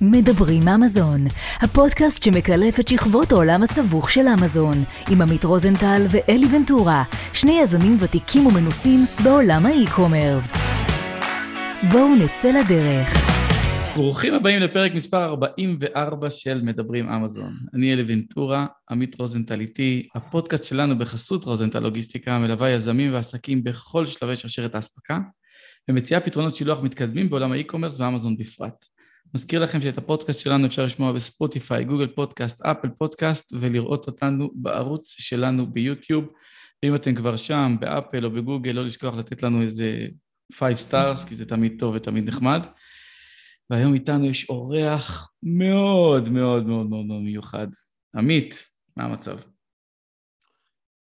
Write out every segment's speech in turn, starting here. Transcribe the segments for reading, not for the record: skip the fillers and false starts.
מדברים אמזון, הפודקאסט שמקלף את שכבות העולם הסבוך של אמזון, עם עמית רוזנטל ואלי ונטורה, שני יזמים ותיקים ומנוסים בעולם האי-קומרס. בואו נצא לדרך. ברוכים הבאים לפרק מספר 44 של מדברים אמזון. אני אלי ונטורה, עמית רוזנטל איתי. הפודקאסט שלנו בחסות רוזנטל לוגיסטיקה, מלווה יזמים ועסקים בכל שלבי שרשרת האספקה, ומציעה פתרונות שילוח מתקדמים בעולם האי-קומרס ואמזון בפרט. מזכיר לכם שאת הפודקאסט שלנו אפשר לשמוע בספוטיפיי, גוגל פודקאסט, אפל פודקאסט, ולראות אותנו בערוץ שלנו ביוטיוב. ואם אתם כבר שם, באפל או בגוגל, לא לשכוח לתת לנו איזה 5 stars, כי זה תמיד טוב ותמיד נחמד. והיום איתנו יש אורח מאוד מאוד מאוד מאוד מיוחד. עמית, מה המצב?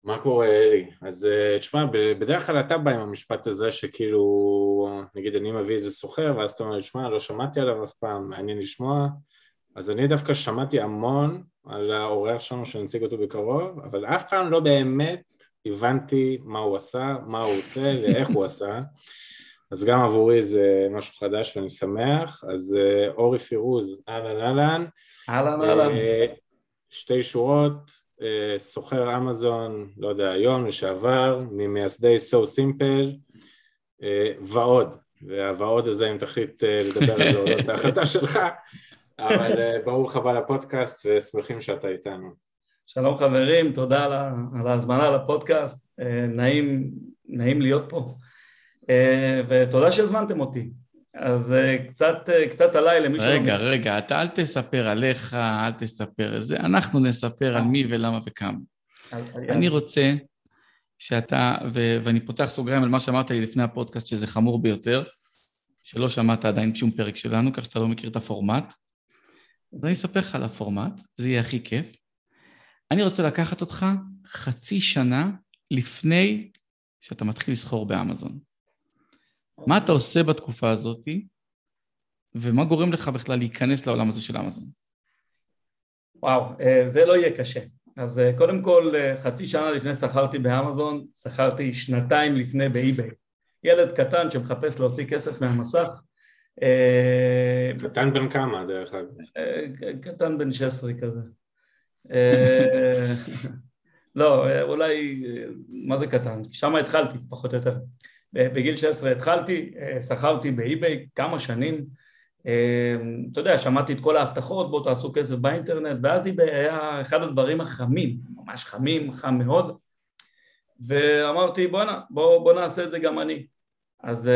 מה קורה, אלי? אז תשמע, בדרך כלל אתה בא עם המשפט הזה שכאילו, נגיד, אני מביא איזה סוחר, ואז אתה אומר, תשמע, לא שמעתי עליו אף פעם, מעניין לשמוע. אז אני דווקא שמעתי המון על האורח שלנו שנציג אותו בקרוב, אבל אף פעם לא באמת הבנתי מה הוא עשה, מה הוא עושה, ואיך הוא עשה. אז גם עבורי זה משהו חדש ואני שמח. אז אורי פירוז, אהלן אהלן. אהלן אהלן. שתי שורות. סוחר אמזון, לא יודע, היום, לשעבר, ממייסדי So Simple, ועוד, והעוד הזה, אם תחליט לדבר על זה, או לא, זה ההחלטה שלך, אבל ברוך הבא לפודקאסט, ושמחים שאתה איתנו. שלום חברים, תודה על ההזמנה לפודקאסט, נעים להיות פה, ותודה שהזמנתם אותי. אז קצת עליי למי שלא... רגע, אתה אל תספר עליך, אל תספר זה, אנחנו נספר על מי ולמה וכמה. אני רוצה שאתה, ואני פותח סוגריים על מה שאמרת לי לפני הפודקאסט, שזה חמור ביותר, שלא שמעת עדיין שום פרק שלנו, כך שאתה לא מכיר את הפורמט. אז אני אספר לך על הפורמט, זה יהיה הכי כיף. אני רוצה לקחת אותך 0.5 שנה לפני שאתה מתחיל לסחור באמזון. מה אתה עושה בתקופה הזאת, ומה גורם לך בכלל להיכנס לעולם הזה של אמזון? וואו, זה לא יהיה קשה. אז קודם כל, 0.5 שנה לפני שכרתי באמזון, שכרתי 2 לפני באיביי. ילד קטן שמחפש להוציא כסף מהמסך. קטן בן כמה, דרך אגב? קטן בן 16 כזה. לא, אולי, מה זה קטן? שם התחלתי, פחות או יותר. בגיל 16 התחלתי, שכרתי באיביי כמה שנים, אתה יודע, שמעתי את כל ההבטחות, בוא תעשו כסף באינטרנט, ואז איביי היה אחד הדברים החמים, ממש חמים, חם מאוד, ואמרתי, בוא נעשה את זה גם אני. אז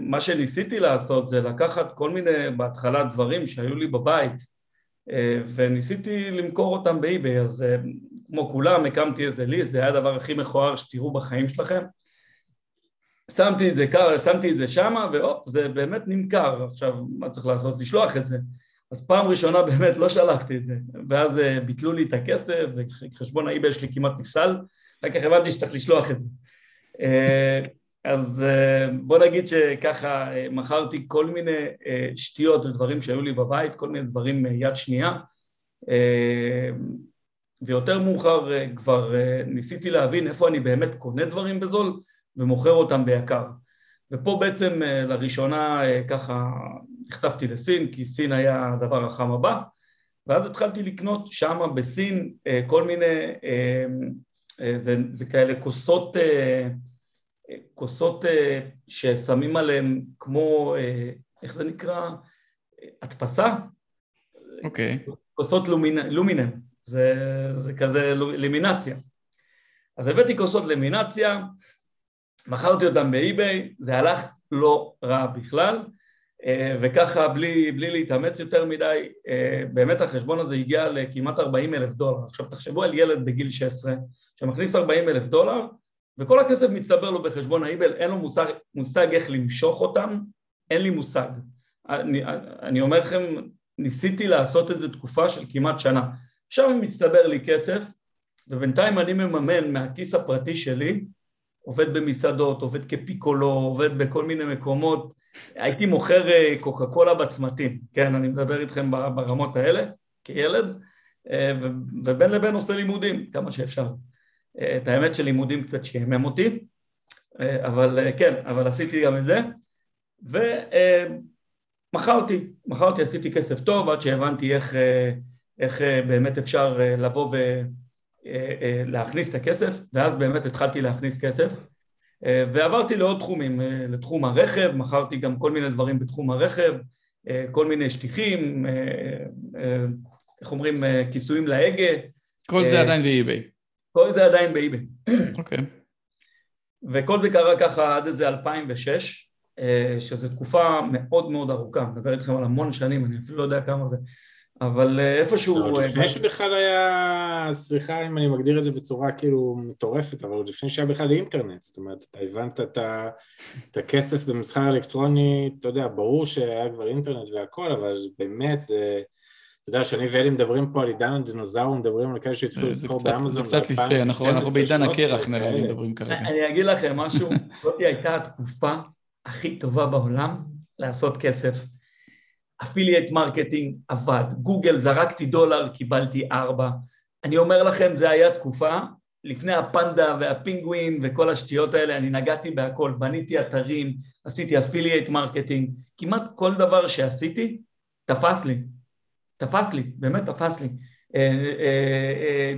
מה שניסיתי לעשות זה לקחת כל מיני, בהתחלה, דברים שהיו לי בבית, וניסיתי למכור אותם באיביי, אז... כמו כולם, הקמתי איזה ליסט, זה היה הדבר הכי מכוער שתראו בחיים שלכם. שמתי את זה כאן, שמתי את זה שמה, וזה באמת נמכר. עכשיו, מה צריך לעשות? לשלוח את זה. אז פעם ראשונה באמת לא שלחתי את זה. ואז ביטלו לי את הכסף, וחשבון האיביי שלי כמעט נפסל. רק כך הבנתי שצריך לשלוח את זה. אז בוא נגיד שככה מכרתי כל מיני שטויות ודברים שהיו לי בבית, כל מיני דברים יד שנייה. ויותר מאוחר כבר ניסיתי להבין איפה אני באמת קונה דברים בזול ומוכר אותם ביקר. ופה בעצם לראשונה ככה נחשפתי לסין, כי סין היה הדבר החם הבא, ואז התחלתי לקנות שם בסין כל מיני, זה כאלה כוסות ששמים עליהם כמו, איך זה נקרא? הדפסה? אוקיי. כוסות לומינם. זה כזה למינציה. אז הבאתי כוסות למינציה, מכרתי אותם באיביי, זה הלך לא רע בכלל, וככה בלי להתאמץ יותר מדי, באמת החשבון הזה הגיע לכמעט $40,000. עכשיו תחשבו על ילד בגיל 16, שמכניס $40,000, וכל הכסף מצטבר לו בחשבון האיביי, אין לו מושג איך למשוך אותם, אין לי מושג. אני אומר לכם, ניסיתי לעשות את זה תקופה של כמעט שנה, עכשיו מצטבר לי כסף, ובינתיים אני מממן מהכיס הפרטי שלי, עובד במסעדות, עובד כפיקולו, עובד בכל מיני מקומות, הייתי מוכר קוקה קולה בצמתים, כן, אני מדבר איתכם ברמות האלה, כילד, ובין לבין עושה לימודים, כמה שאפשר. את האמת של לימודים קצת שימם אותי, אבל כן, אבל עשיתי גם את זה, מכרתי, עשיתי כסף טוב, עד שהבנתי איך באמת אפשר לבוא ולהכניס את הכסף, ואז באמת התחלתי להכניס כסף, ועברתי לעוד תחומים, לתחום הרכב, מכרתי גם כל מיני דברים בתחום הרכב, כל מיני שטיחים, איך אומרים, כיסויים להגה. כל זה עדיין באיביי. כל זה עדיין באיביי. אוקיי. וכל זה קרה ככה עד איזה 2006, שזו תקופה מאוד מאוד ארוכה, מדבר איתכם על המון שנים, אני אפילו לא יודע כמה זה, אבל איפשהו... לפני שבכלל היה, סליחה אם אני מגדיר את זה בצורה כאילו מטורפת, אבל עוד לפני שהיה בכלל אינטרנט, זאת אומרת, אתה הבנת את הכסף במסחר אלקטרוני, אתה יודע, ברור שהיה כבר אינטרנט והכל, אבל באמת זה... אתה יודע, שאני ואלי מדברים פה על עידן הדינוזאור, מדברים על כאלה שהתחילו לזכור באמזון. זה קצת לפני, אנחנו בעידן הקרח נראה לי מדברים כרגע. אני אגיד לכם משהו, זאת הייתה התקופה הכי טובה בעולם לעשות כסף. אפילייט מרקטינג עבד, גוגל זרקתי $1, קיבלתי 4. אני אומר לכם, זה היה תקופה, לפני הפנדה והפינגווין וכל השטויות האלה, אני נגעתי בהכל, בניתי אתרים, עשיתי אפילייט מרקטינג, כמעט כל דבר שעשיתי, תפס לי,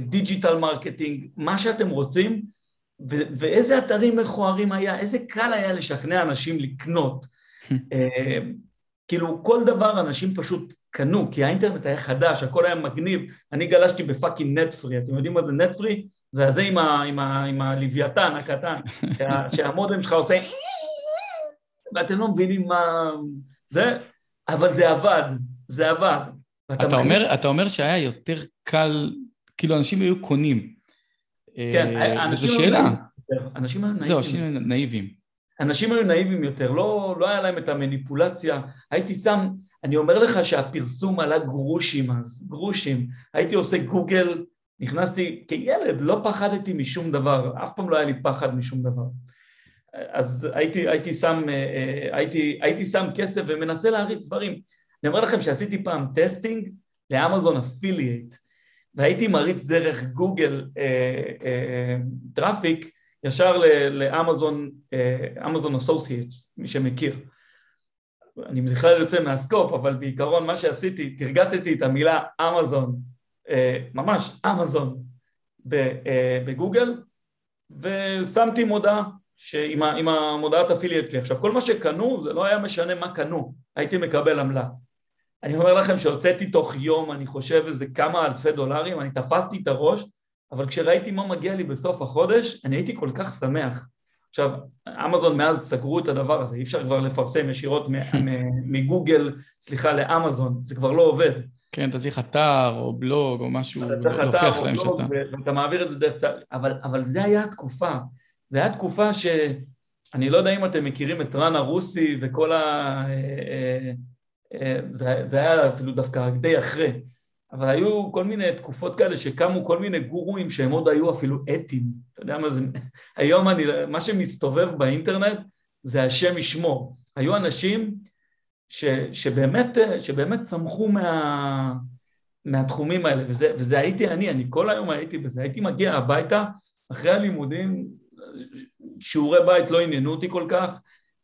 דיג'יטל מרקטינג, מה שאתם רוצים, ואיזה אתרים מכוערים היה, איזה קל היה לשכנע אנשים לקנות, כאילו כל דבר אנשים פשוט קנו, כי האינטרנט היה חדש, הכל היה מגניב, אני גלשתי בפאקינג נטפרי, אתם יודעים מה זה נטפרי? זה הזה עם הלוויתן הקטן, שהמודם שלך עושה, ואתם לא מבינים מה זה, אבל זה עבד, זה עבד. אתה אומר שהיה יותר קל, כאילו אנשים היו קונים. כן, וזו שאלה. אנשים היו נאיבים. זהו, אנשים נאיבים. אנשים היו נאיבים יותר, לא היה להם את המניפולציה. הייתי שם, אני אומר לך שהפרסום עלה גרושים אז, גרושים. הייתי עושה גוגל, נכנסתי כילד, לא פחדתי משום דבר, אף פעם לא היה לי פחד משום דבר. אז הייתי שם כסף ומנסה להריץ דברים. אני אומר לכם שעשיתי פעם טסטינג לאמזון אפילייט, והייתי מריץ דרך גוגל טראפיק ישר לאמזון, אמזון אסוסייטס, מי שמכיר. אני בכלל יוצא מהסקופ, אבל בעיקרון מה שעשיתי, תרגטתי את המילה אמזון, ממש אמזון בגוגל, ושמתי מודעה, עם המודעת אפילייט שלי. עכשיו, כל מה שקנו, זה לא היה משנה מה קנו, הייתי מקבל עמלה. אני אומר לכם שהוצאתי תוך יום, אני חושב איזה כמה אלפי $, אני תפסתי את הראש, אבל כשראיתי מה מגיע לי בסוף החודש, אני הייתי כל כך שמח. עכשיו, אמזון מאז סגרו את הדבר הזה, אי אפשר כבר לפרסם ישירות מגוגל, סליחה, לאמזון, זה כבר לא עובד. כן, אתה צריך אתר או בלוג או משהו, לוקח להם שאתה. ואתה מעביר את זה דרך צה"ל, אבל זה היה התקופה. זו הייתה תקופה שאני לא יודע אם אתם מכירים את רן הרוסי וכל ה... זה היה אפילו דווקא די אחרי, אבל היו כל מיני תקופות כאלה שקמו כל מיני גורואים שהם עוד היו אפילו אתיים. אתה יודע מה זה... היום מה שמסתובב באינטרנט זה השם ישמור. היו אנשים שבאמת צמחו מהתחומים האלה, וזה הייתי אני כל היום הייתי בזה, הייתי מגיע הביתה אחרי הלימודים, שיעורי בית לא עניינו אותי כל כך,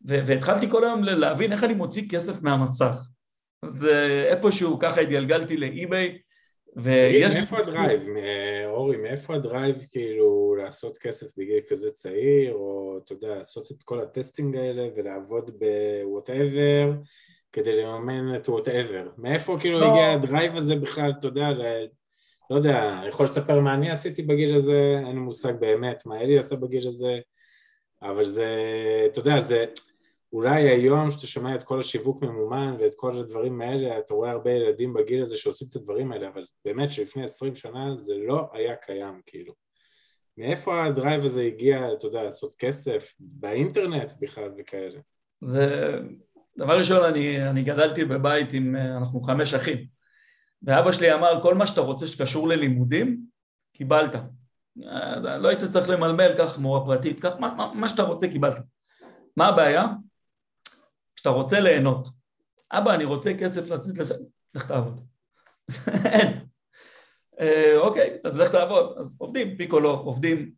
והתחלתי כל היום להבין איך אני מוציא כסף מהמסך. אז איפשהו ככה התגלגלתי לאי-ביי, ויש... מאיפה הדרייב, אורי, מאיפה הדרייב כאילו לעשות כסף בגיל כזה צעיר, או אתה יודע, לעשות את כל הטסטינג האלה ולעבוד ב-whatever, כדי לממן את whatever. מאיפה כאילו הגיע הדרייב הזה בכלל, אתה יודע, לא יודע, אני יכול לספר מה אני עשיתי בגיל הזה, אין לי מושג באמת מה אלי עשה בגיל הזה, אבל זה, אתה יודע, זה אולי היום שאתה שומע את כל השיווק ממומן ואת כל הדברים האלה, אתה רואה הרבה ילדים בגיל הזה שעושים את הדברים האלה, אבל באמת שלפני 20 שנה זה לא היה קיים, כאילו. מאיפה הדרייב הזה הגיע, אתה יודע, לעשות כסף באינטרנט בכלל וכאלה? זה, דבר ראשון, אני גדלתי בבית עם, אנחנו 5 אחים, ואבא שלי אמר, כל מה שאתה רוצה שקשור ללימודים, קיבלת. לא היית צריך למלמל, כך מורה פרטית, כך מה שאתה רוצה קיבלת. מה הבעיה? כשאתה רוצה ליהנות. אבא, אני רוצה כסף לצאת לסדר, לך תעבוד. אין. אוקיי, אז לך תעבוד, אז עובדים, פיקולו, עובדים,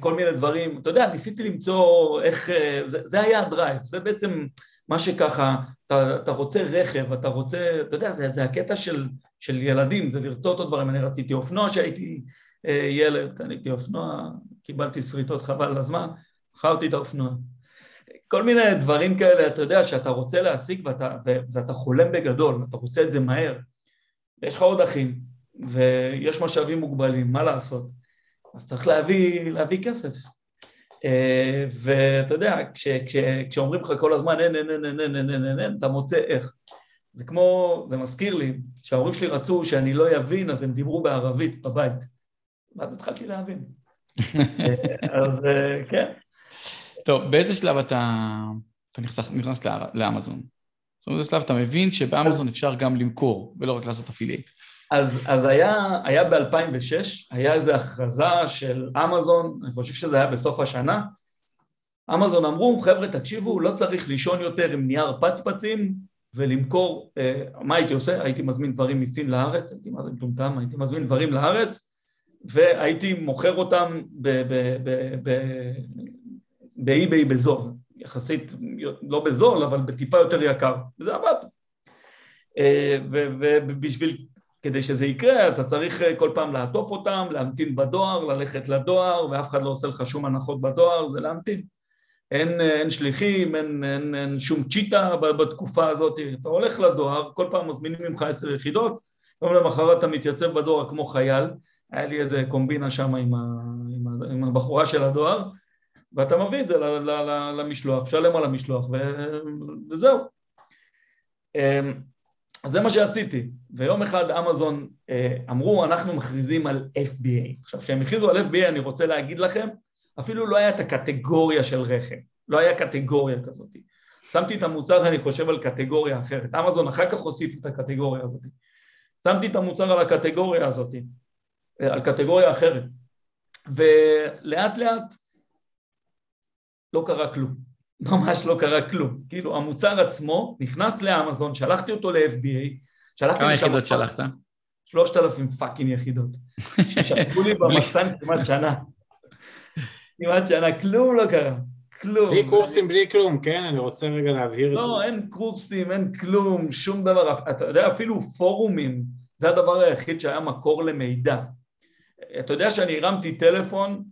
כל מיני דברים, אתה יודע, ניסיתי למצוא איך, זה היה הדרייב, זה בעצם מה שככה, אתה רוצה רכב, אתה רוצה, אתה יודע, זה הקטע של ילדים, זה לרצות עוד דברים, אני רציתי אופנוע שהייתי ילד, קניתי אופנוע, קיבלתי שריטות חבל לזמן, חרתי את האופנוע. כל מיני דברים כאלה, אתה יודע, שאתה רוצה להשיג ואתה חולם בגדול, אתה רוצה את זה מהר. ויש לך עוד אחים, ויש משאבים מוגבלים, מה לעשות? אז צריך להביא כסף. ואתה יודע, כשאומרים לך כל הזמן, אתה מוצא איך. זה כמו, זה מזכיר לי, שההורים שלי רצו שאני לא יבין, אז הם דיברו בערבית בבית. ואז התחלתי להבין. אז כן. טוב, באיזה שלב אתה נכנס לאמזון? זאת אומרת, באיזה שלב אתה מבין שבאמזון אפשר גם למכור, ולא רק לעשות אפילייט. אז היה ב-2006, היה איזו הכרזה של אמזון, אני חושב שזה היה בסוף השנה, אמזון אמרו, חבר'ה, תקשיבו, לא צריך לישון יותר עם נייר פצפצים, ולמכור, מה הייתי עושה? הייתי מזמין דברים מסין לארץ, הייתי מזמין דברים לארץ, והייתי מוכר אותם באי-ביי בזול, יחסית לא בזול, אבל בטיפה יותר יקר, וזה עבד. ובשביל, כדי שזה יקרה, אתה צריך כל פעם לעטוף אותם, להמתין בדואר, ללכת לדואר, ואף אחד לא עושה לך שום הנחות בדואר, זה להמתין. אין שליחים, אין שום צ'יטה בתקופה הזאת, אתה הולך לדואר, כל פעם מזמינים ממך 10 יחידות, יום למחרת אתה מתייצב בדואר כמו חייל, היה לי איזה קומבינה שם עם הבחורה של הדואר, ואתה מביא את זה למשלוח, שלם על המשלוח, וזהו. אז זה מה שעשיתי, ויום אחד אמזון אמרו, אנחנו מכריזים על FBA. עכשיו, כשהם הכריזו על FBA, אני רוצה להגיד לכם, אפילו לא היה את הקטגוריה של רכב, לא היה קטגוריה כזאת. שמתי את המוצר, אני חושב, על קטגוריה אחרת. אמזון אחר כך הוסיף את הקטגוריה הזאת. שמתי את המוצר על הקטגוריה הזאת, על קטגוריה אחרת. ולאט לאט, לא קרה כלום, ממש לא קרה כלום. כאילו, המוצר עצמו נכנס לאמזון, שלחתי אותו ל-FBA, כמה יחידות שלחת? 3,000 פאקינג יחידות, ששלחו לי במחסן כמעט שנה, כלום לא קרה, כלום. בלי קורסים, בלי כלום, כן? אני רוצה רגע להבהיר את זה. לא, אין קורסים, אין כלום, שום דבר, אתה יודע, אפילו פורומים, זה הדבר היחיד שהיה מקור למידע. אתה יודע שאני הרמתי טלפון,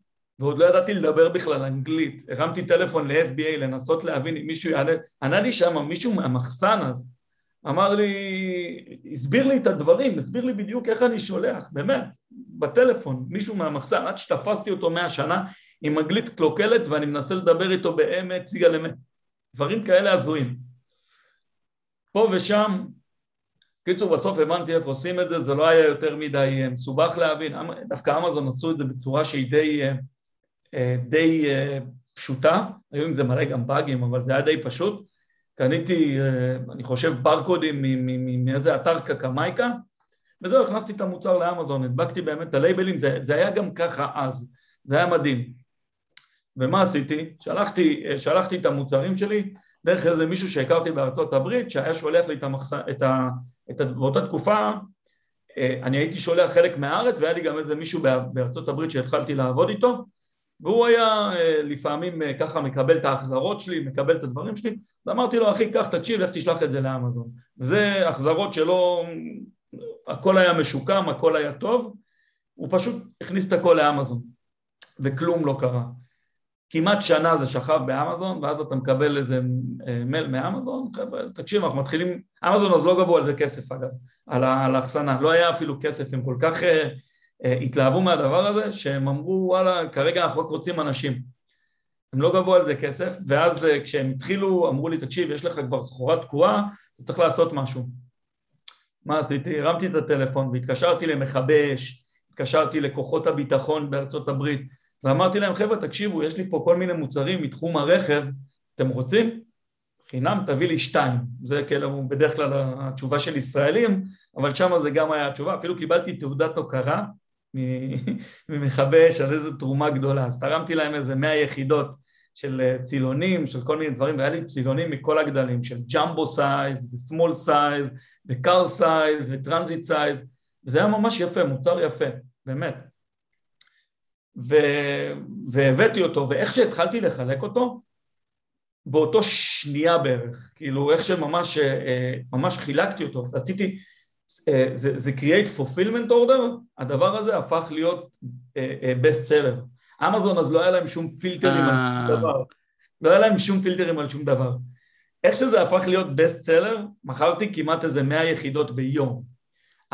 ועוד לא ידעתי לדבר בכלל אנגלית, הרמתי טלפון ל-FBA לנסות להבין אם מישהו יענה, ענה לי שם מישהו מהמחסן אז, אמר לי, הסביר לי את הדברים, הסביר לי בדיוק איך אני שולח, באמת, בטלפון, מישהו מהמחסן, עד שתפסתי אותו 100 שנה, עם אנגלית קלוקלת ואני מנסה לדבר איתו באמת, דברים כאלה הזויים. פה ושם, קיצור בסוף הבנתי איך עושים את זה, זה לא היה יותר מדי מסובך להבין, דווקא אמזון עשו את זה בצורה שהיא די פשוטה, היו עם זה מלא גם באגים, אבל זה היה די פשוט, קניתי, אני חושב, ברקודים מאיזה אתר קקמייקה, וזהו, הכנסתי את המוצר לאמזון, הדבקתי באמת את הלייבלים, זה היה גם ככה אז, זה היה מדהים. ומה עשיתי? שלחתי את המוצרים שלי, דרך איזה מישהו שהכרתי בארצות הברית, שהיה שולח לי באותה תקופה, אני הייתי שולח חלק מהארץ, והיה לי גם איזה מישהו בארצות הברית שהתחלתי לעבוד איתו, והוא היה לפעמים ככה מקבל את ההחזרות שלי, מקבל את הדברים שלי, אז אמרתי לו, אחי, כך תקשיב, איך תשלח את זה לאמזון. וזה החזרות שלו, הכל היה משוקם, הכל היה טוב, הוא פשוט הכניס את הכל לאמזון, וכלום לא קרה. כמעט שנה זה שכב באמזון, ואז אתה מקבל איזה מייל מאמזון, תקשיב, אנחנו מתחילים, אמזון אז לא גבו על זה כסף אגב, על האחסנה, לא היה אפילו כסף, הם כל כך... התלהבו מהדבר הזה, שהם אמרו, וואלה, כרגע אנחנו רק רוצים אנשים. הם לא גבו על זה כסף, ואז כשהם התחילו, אמרו לי, תקשיב, יש לך כבר סחורה תקועה, אתה צריך לעשות משהו. מה עשיתי? הרמתי את הטלפון, והתקשרתי למחבש, התקשרתי לכוחות הביטחון בארצות הברית, ואמרתי להם, חבר'ה, תקשיבו, יש לי פה כל מיני מוצרים מתחום הרכב, אתם רוצים? חינם, תביא לי 2. זה כאילו בדרך כלל התשובה של ישראלים, אבל שם זה גם היה התשובה. אפילו קיבלתי תעודת הוקרה, ממחבש על איזו תרומה גדולה, אז תרמתי להם איזה 100 יחידות של צילונים, של כל מיני דברים, והיה לי צילונים מכל הגדלים, של ג'מבו סייז, וסמול סייז, וקאר סייז, וטרנזיט סייז, זה היה ממש יפה, מוצר יפה, באמת. והבאתי אותו, ואיך שהתחלתי לחלק אותו, באותו שנייה בערך, כאילו איך שממש חילקתי אותו, עשיתי, זה create fulfillment order, הדבר הזה הפך להיות best seller. אמזון אז לא היה להם שום פילטרים על שום דבר, לא היה להם שום פילטרים על שום דבר. איך שזה הפך להיות best seller, מכרתי כמעט איזה 100 יחידות ביום.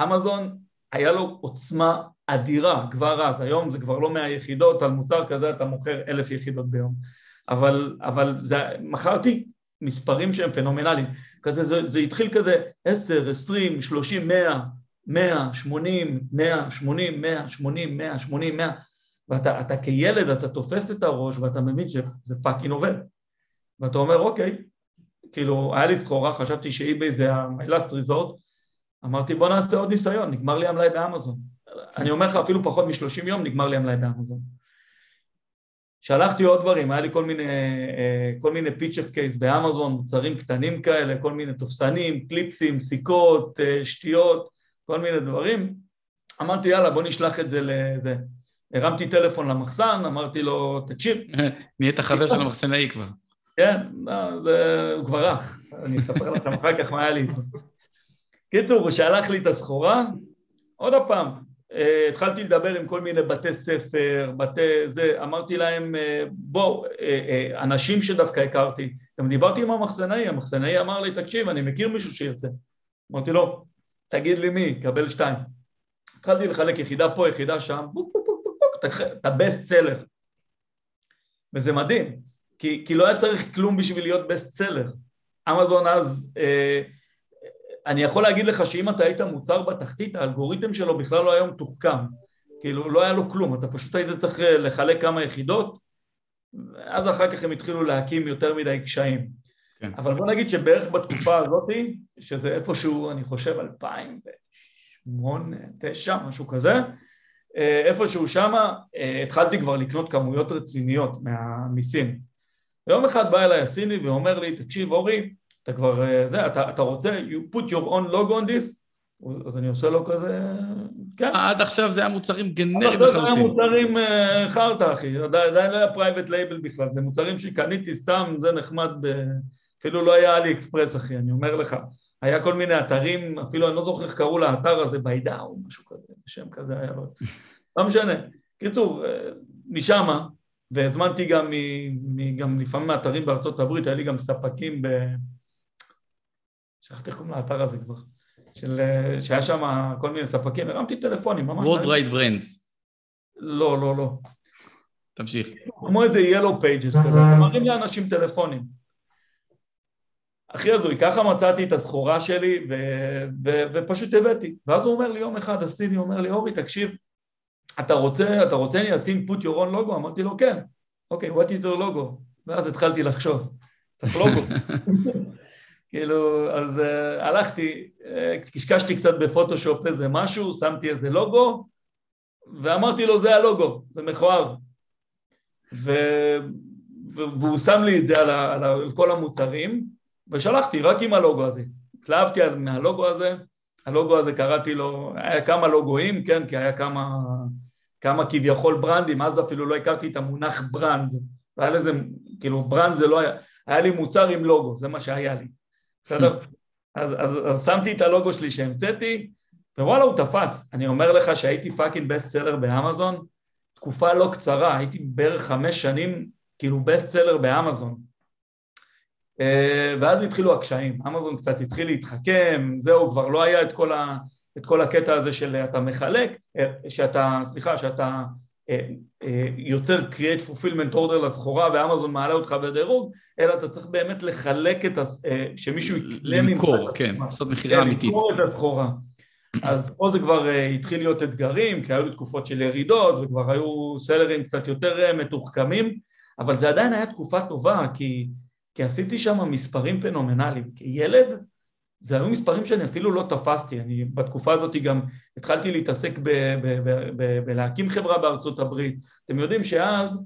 אמזון היה לו עוצמה אדירה כבר אז, היום זה כבר לא 100 יחידות, על מוצר כזה אתה מוכר 1,000 יחידות ביום. אבל זה, מחרתי מספרים שהם פנומנליים, כזה, זה התחיל כזה 10, 20, 30, 100, 180, 180, 180, 180, 100, ואתה כילד, אתה תופס את הראש, ואתה מבין שזה פאקינג עובד, ואתה אומר, אוקיי, כאילו, היה לי סחורה, חשבתי שאיביי זה my last resort, אמרתי, בוא נעשה עוד ניסיון, נגמר לי המלאי באמזון, אני אומר לך, אפילו פחות מ-30 יום, נגמר לי המלאי באמזון, שלחתי עוד דברים, היה לי כל מיני פיצ'אפ קייס באמזון, מוצרים קטנים כאלה, כל מיני תופסנים, קליפסים, סיכות, שטיות, כל מיני דברים. אמרתי, יאללה, בוא נשלח את זה לזה. הרמתי טלפון למחסן, אמרתי לו, תקשיב. נהיית חבר של המחסנאי כבר. כן, הוא כבר רך. אני אספר לכם אחר כך מה היה לי. קיצור, הוא שלח לי את הסחורה, עוד הפעם. התחלתי לדבר עם כל מיני בתי ספר, בתי זה, אמרתי להם, בואו, אנשים שדווקא הכרתי, גם דיברתי עם המחסנאי, המחסנאי אמר לי, תקשיב, אני מכיר מישהו שירצה. אמרתי לו, תגיד לי מי, קבל 2. התחלתי לחלק יחידה פה, יחידה שם, בוק, בוק, בוק, בוק, בוק, אתה best seller. וזה מדהים, כי לא היה צריך כלום בשביל להיות best seller. אמזון אז... אני יכול להגיד לך שאם אתה היית מוצר בתחתית, האלגוריתם שלו בכלל לא היה מתוחכם, כאילו לא היה לו כלום, אתה פשוט היית צריך לחלק כמה יחידות, אז אחר כך הם התחילו להקים יותר מדי קשיים. כן. אבל בוא נגיד שבערך בתקופה הזאת, שזה איפשהו, אני חושב, 2008, 9, משהו כזה, איפשהו שמה, התחלתי כבר לקנות כמויות רציניות מהמיסים. יום אחד בא אליי הסיני ואומר לי, תקשיב אורי, אתה כבר, זה, אתה רוצה, you put your own logo on this, אז אני עושה לו כזה, כן. עד עכשיו זה היה מוצרים גנריים לחלוטין. זה היה מוצרים חרטה, אחי, עדיין לא היה פרייבט לייבל בכלל, זה מוצרים שקניתי סתם, זה נחמד, אפילו לא היה AliExpress, אחי, אני אומר לך, היה כל מיני אתרים, אפילו אני לא זוכר קראו לאתר הזה, בידה או משהו כזה, שם כזה היה לו, לא משנה. קיצור, משם, והזמנתי גם לפעמים מאתרים בארצות הברית, היה לי גם ספקים ב... שכחתי קום לאתר הזה כבר, שהיה שם כל מיני ספקים, הרמתי טלפונים, ממש... World Wide Brands. לא, לא, לא. תמשיך. כמו איזה Yellow Pages כזה, אמרים לאנשים טלפונים. אחי הזוי, ככה מצאתי את הסחורה שלי, ופשוט הבאתי. ואז הוא אומר לי יום אחד, הסיני אומר לי, אורי, תקשיב, אתה רוצה אני אשים put your own logo? אמרתי לו, כן. אוקיי, what is your logo? ואז התחלתי לחשוב, צריך לוגו. כאילו, אז הלכתי, קשקשתי קצת בפוטושופ איזה משהו, שמתי איזה לוגו, ואמרתי לו, זה הלוגו, זה מכוער. והוא שם לי את זה על כל המוצרים, ושלחתי רק עם הלוגו הזה. התלהבתי מהלוגו הזה, הלוגו הזה קראתי לו, היה כמה לוגויים, כן, כי היה כמה כביכול ברנדים, אז אפילו לא הכרתי את המונח ברנד, והיה לזה, כאילו, ברנד זה לא היה, היה לי מוצר עם לוגו, זה מה שהיה לי. בסדר? אז שמתי את הלוגו שלי שהמצאתי, ווואלה הוא תפס, אני אומר לך שהייתי פאקינג בסט סלר באמזון, תקופה לא קצרה, הייתי בערך 5 שנים כאילו בסט סלר באמזון, ואז התחילו הקשיים, אמזון קצת התחיל להתחכם, זהו, כבר לא היה את כל הקטע הזה של אתה מחלק, שאתה יוצר create fulfillment order לסחורה ואמזון מעלה אותך בדירוג, אלא אתה צריך באמת לחלק את שמישהו יקלם למכור, כן, לעשות מחירה אמיתית. למכור את הסחורה. אז פה זה כבר התחיל להיות אתגרים, כי היו תקופות של ירידות, וכבר היו סלרים קצת יותר מתוחכמים, אבל זה עדיין היה תקופה טובה, כי עשיתי שם מספרים פנומנליים. כילד, זה היו מספרים שאני אפילו לא תפסתי, אני בתקופה הזאת גם התחלתי להתעסק בלהקים חברה בארצות הברית, אתם יודעים שאז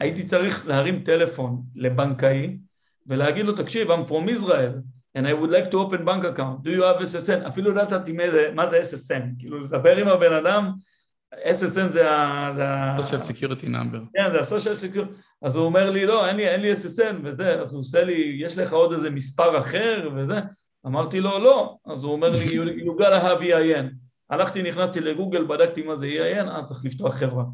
הייתי צריך להרים טלפון לבנקאי, ולהגיד לו, תקשיב, I'm from Israel, and I would like to open bank account, do you have SSN? אפילו לא תתי מה זה SSN, כאילו לדבר עם הבן אדם, SSN זה ה... Social Security Number. כן, זה ה-Social Security, אז הוא אומר לי, לא, אין לי SSN, וזה, אז הוא עושה לי, יש לך עוד איזה מספר אחר, וזה, אמרתי לו, לא, אז הוא אומר לי, you gotta have EIN, הלכתי, נכנסתי לגוגל, בדקתי מה זה EIN, צריך לפתוח חברה.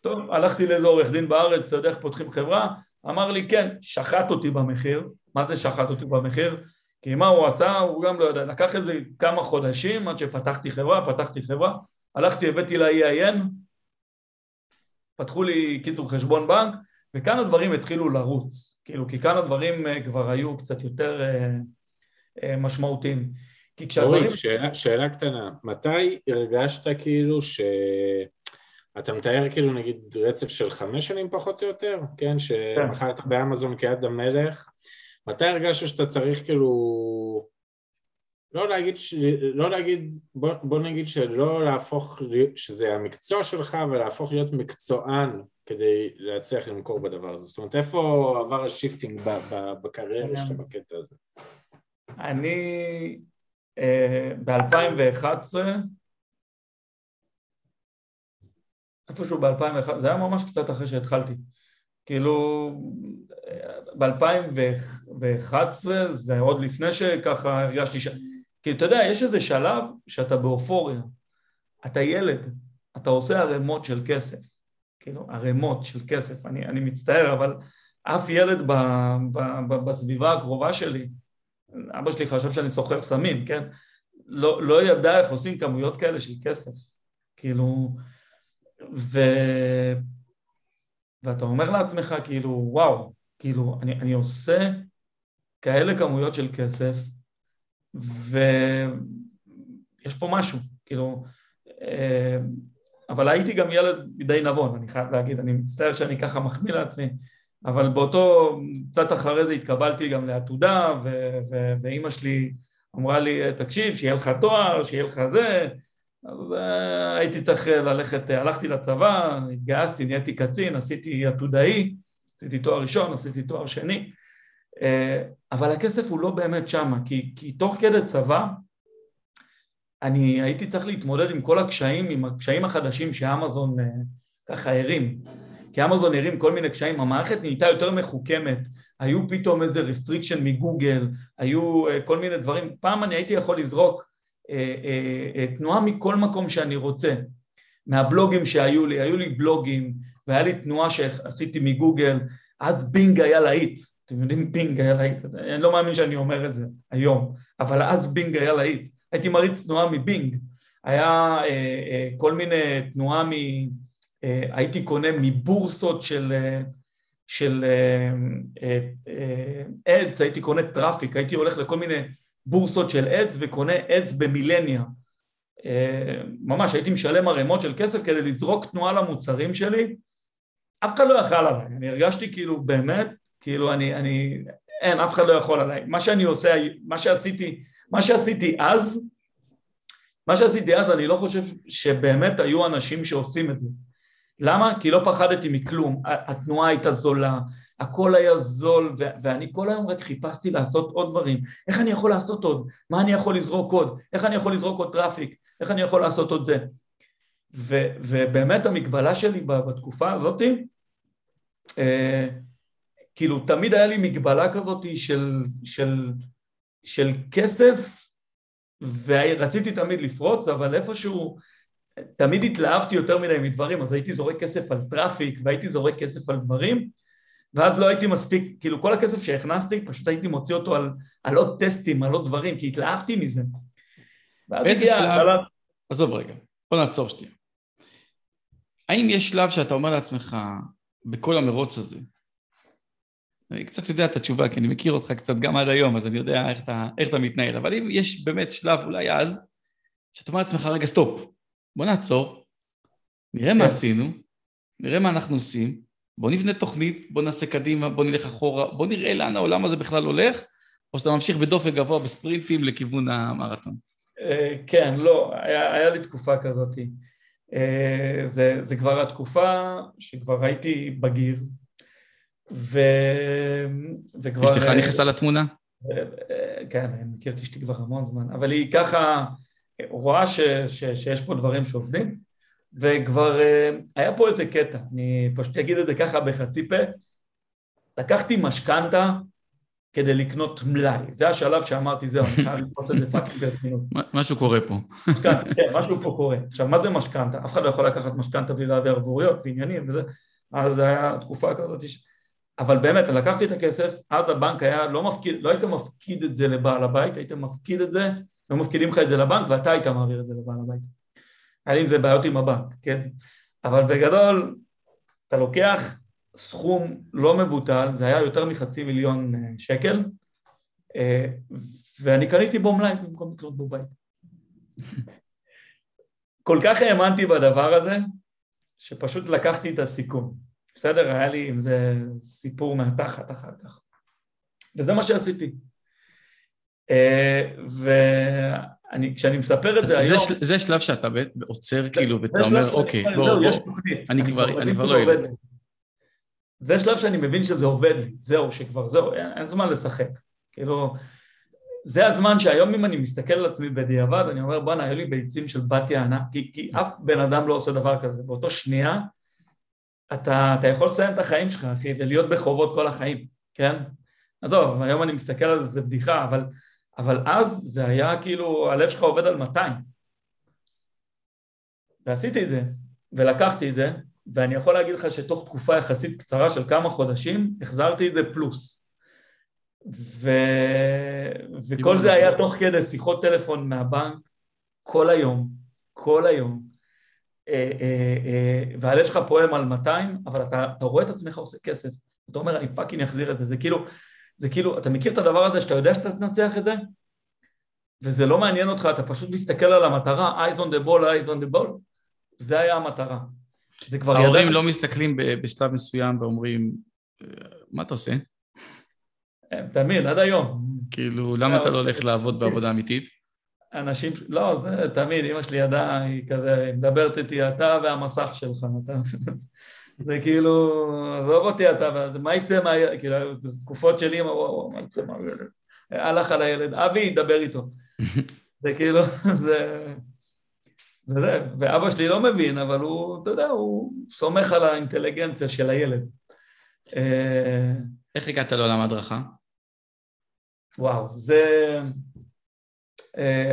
טוב, הלכתי לאיזה עורך דין בארץ, אתה יודע איך פותחים חברה, אמר לי, כן, שחט אותי במחיר, מה זה שחט אותי במחיר? כי מה הוא עשה, הוא גם לא יודע, לקח איזה כמה חודשים עד שפתחתי חברה, הלכתי, הבאתי ל-EIN, פתחו לי קיצור חשבון בנק, וכאן הדברים התחילו לרוץ, כאילו, כי כאן הדברים כבר היו קצת יותר משמעותיים. כי כשהדברים... אורי, שאלה קטנה, מתי הרגשת כאילו ש... אתה מתאר כאילו נגיד רצף של 5 שנים פחות או יותר, כן, שמחרת באמזון כיד המלך, מתי הרגשת שאתה צריך כאילו, בוא נגיד שלא להפוך, שזה המקצוע שלך ולהפוך להיות מקצוען כדי להצליח למכור בדבר הזה, זאת אומרת איפה עבר השיפטינג בקריירה שלך בקטע הזה? אני ב-2011, איפשהו ב-2001, זה היה ממש קצת אחרי שהתחלתי, כאילו ב-2011 זה עוד לפני שככה הרגשתי, כאילו אתה יודע, יש איזה שלב שאתה באופוריה, אתה ילד, אתה עושה ערימות של כסף, כאילו ערימות של כסף, אני מצטער, אבל אף ילד בסביבה הקרובה שלי, אבא שלי חשב שאני סוחר סמים, כן? לא ידע איך עושים כמויות כאלה של כסף, כאילו... ואתה אומר לעצמך, כאילו, וואו, כאילו, אני עושה כאלה כמויות של כסף, ויש פה משהו, כאילו, אבל הייתי גם ילד די נבון, אני חייב להגיד, אני מצטער שאני ככה מחמיא לעצמי, אבל באותו, קצת אחרי זה התקבלתי גם לעתודה, ואימא שלי אמרה לי, תקשיב, שיהיה לך תואר, שיהיה לך זה, אז הייתי צריך ללכת, הלכתי לצבא, התגייסתי, נהייתי קצין, עשיתי עתודאי, עשיתי תואר ראשון, עשיתי תואר שני, אבל הכסף הוא לא באמת שמה, כי תוך כדי צבא, אני הייתי צריך להתמודד עם כל הקשיים, עם הקשיים החדשים שאמזון ככה הרים, כי אמזון הרים כל מיני קשיים, המערכת נהייתה יותר מחוכמת, היו פתאום איזה רסטריקשן מגוגל, היו כל מיני דברים, פעם אני הייתי יכול לזרוק, תנועה מכל מקום שאני רוצה, מהבלוגים שהיו לי, היו לי בלוגים, והיה לי תנועה שעשיתי מגוגל, אז בינג היה להיט, אתם יודעים בינג היה להיט, אני לא מאמין שאני אומר את זה היום, אבל אז בינג היה להיט, הייתי מריץ תנועה מבינג, היה כל מיני תנועה, הייתי קונה מבורסות של עץ, הייתי קונה טראפיק, הייתי הולך לכל מיני בורסות של עץ וקונה עץ במילניה. ממש, הייתי משלם הרמות של כסף כדי לזרוק תנועה למוצרים שלי. אף אחד לא יכל עליי. אני הרגשתי כאילו באמת, כאילו אין, אף אחד לא יכול עליי. מה שאני עושה, מה שעשיתי אז, אני לא חושב שבאמת היו אנשים שעושים את זה. למה? כי לא פחדתי מכלום. התנועה הייתה זולה. הכל היה זול, ואני כל היום רק חיפשתי לעשות עוד דברים. איך אני יכול לעשות עוד? מה אני יכול לזרוק עוד? איך אני יכול לזרוק עוד טראפיק? איך אני יכול לעשות עוד זה? ובאמת המגבלה שלי בתקופה הזאת, כאילו תמיד היה לי מגבלה כזאת של כסף, ורציתי תמיד לפרוץ, אבל איפשהו תמיד התלהבתי יותר מדי מדברים, אז הייתי זורק כסף על טראפיק, והייתי זורק כסף על דברים, ואז לא הייתי מספיק, כאילו כל הכסף שהכנסתי, פשוט הייתי מוציא אותו על עוד טסטים, על עוד דברים, כי התלהבתי מזה. באיזה שלב, עזוב רגע, בוא נעצור שתיים. האם יש שלב שאתה אומר לעצמך, בכל המרוץ הזה, אני קצת יודע את התשובה, כי אני מכיר אותך קצת גם עד היום, אז אני יודע איך אתה מתנהל, אבל אם יש באמת שלב אולי אז, שאתה אומר לעצמך, רגע, סטופ, בוא נעצור, נראה מה עשינו, נראה מה אנחנו עושים, בוא נבנה תוכנית, בוא נעשה קדימה, בוא נלך אחורה, בוא נראה לאן העולם הזה בכלל הולך, או שאתה ממשיך בדופק גבוה בספרינטים לכיוון המראטון. כן, לא, היה לי תקופה כזאת. זה כבר התקופה שכבר הייתי בגיר, וכבר... אשתך נכנסה לתמונה? כן, אני מכיר את אשתי כבר המון זמן, אבל היא ככה רואה שיש פה דברים שעובדים, וכבר היה פה איזה קטע, אני פשוט אגיד את זה ככה בחצי פה, לקחתי משכנתה כדי לקנות מלאי, זה השלב שאמרתי, זהו, אני חייב לפרוס את זה פאקינג ברצינות. משהו קורה פה. כן, משהו פה קורה. עכשיו, מה זה משכנתה? אף אחד לא יכול לקחת משכנתה בלי להביא ערבויות ועניינים וזה, אז זה היה תקופה כזאת, אבל באמת, אני לקחתי את הכסף, אז הבנק היה, לא היית מפקיד את זה לבעל הבית, היית מפקיד את זה, לא מפקידים לך את זה לבנק, ואתה היית מעביר את זה לבעל הבית. היה לי זה בעיות עם הבנק, כן? אבל בגדול, אתה לוקח סכום לא מבוטל, זה היה יותר מ500,000 שקל, ואני קניתי בו מלאי במקום לקנות בו בית. כל כך האמנתי בדבר הזה, שפשוט לקחתי את הסיכום. בסדר, היה לי עם זה סיפור מהתחת אחר כך. וזה מה שעשיתי. וכשאני מספר את זה היום... זה שלב שאתה עוצר כאילו, ואתה אומר, אוקיי, בואו, אני כבר לא יודע. זה שלב שאני מבין שזה עובד לי, זהו, שכבר זהו, אין זמן לשחק. כאילו, זה הזמן שהיום אם אני מסתכל על עצמי בדיעבד, אני אומר, בנה, היו לי ביצים של בת יענה, כי אף בן אדם לא עושה דבר כזה. באותו שנייה, אתה יכול לסיים את החיים שלך, אחי, ולהיות בחובות כל החיים, כן? אז טוב, היום אני מסתכל על זה, זה בדיחה, אבל אז זה היה כאילו, הלב שלך עובד על 200. ועשיתי את זה, ולקחתי את זה, ואני יכול להגיד לך שתוך תקופה יחסית קצרה של כמה חודשים, החזרתי את זה פלוס. וכל זה היה תוך כדי שיחות טלפון מהבנק, כל היום. והלב שלך פועם על 200, אבל אתה רואה את עצמך עושה כסף, אתה אומר, אני פאקינג אחזיר את זה, זה כאילו, אתה מכיר את הדבר הזה, שאתה יודע שאתה תנצח את זה, וזה לא מעניין אותך, אתה פשוט מסתכל על המטרה, eyes on the ball, זה היה המטרה. ההורים לא מסתכלים בשלב מסוים ואומרים, מה אתה עושה? תמיד, עד היום. כאילו, למה אתה לא הולך לעבוד בעבודה אמיתית? אנשים, לא, זה תמיד, אמא שלי ידעה, היא כזה, מדברת איתי, אתה והמסך שלך, זה כאילו, עזוב אותי אתה, מה יצא מה, כאילו, תקופות של אמא, מה יצא מה ילד, הלך על הילד, אבי ידבר איתו, זה כאילו, זה, ואבא שלי לא מבין, אבל הוא, אתה יודע, הוא סומך על האינטליגנציה של הילד. איך הגעת לו למדרכה? וואו, זה...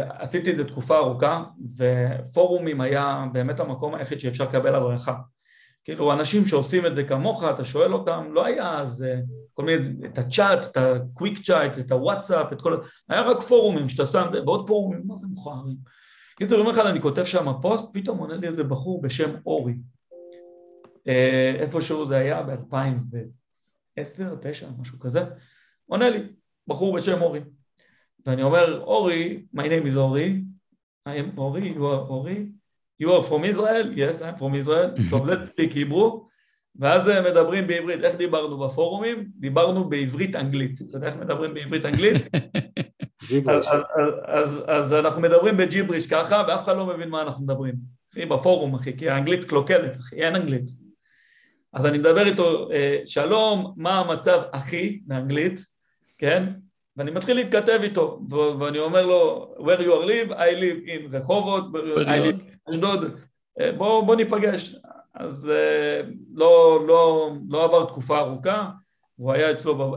עשיתי את זה תקופה ארוכה, ופורומים היה באמת המקום היחיד שאפשר לקבל הדרכה. כאילו, אנשים שעושים את זה כמוך, אתה שואל אותם, לא היה אז כל מיני, את הצ'אט, את הקוויק צ'אט, את הוואטסאפ, את כל... היה רק פורומים שאתה שם, ועוד פורומים, מה זה מוכרים? כי זה אומר לך, אני כותב שם פוסט, פתאום עונה לי איזה בחור בשם אורי. איפשהו זה היה ב-2010, משהו כזה, עונה לי, בחור בשם אורי. ואני אומר, אורי, my name is Ori, I am Ori, you are Ori, you are from Israel, yes, I am from Israel, so let's speak Hebrew, ואז מדברים בעברית, איך דיברנו בפורומים? דיברנו בעברית-אנגלית, אתה יודע איך מדברים בעברית-אנגלית? אז אנחנו מדברים בג'יבריש ככה, ואף אחד לא מבין מה אנחנו מדברים, בפורום, אחי, כי האנגלית קלוקלת, אחי, אין אנגלית. אז אני מדבר איתו, שלום, מה המצב אחי, באנגלית, כן? ואני מתחיל להתכתב איתו, ואני אומר לו, where you live, I live in רחובות, I live אשדוד, בוא ניפגש. אז לא עבר תקופה ארוכה, הוא היה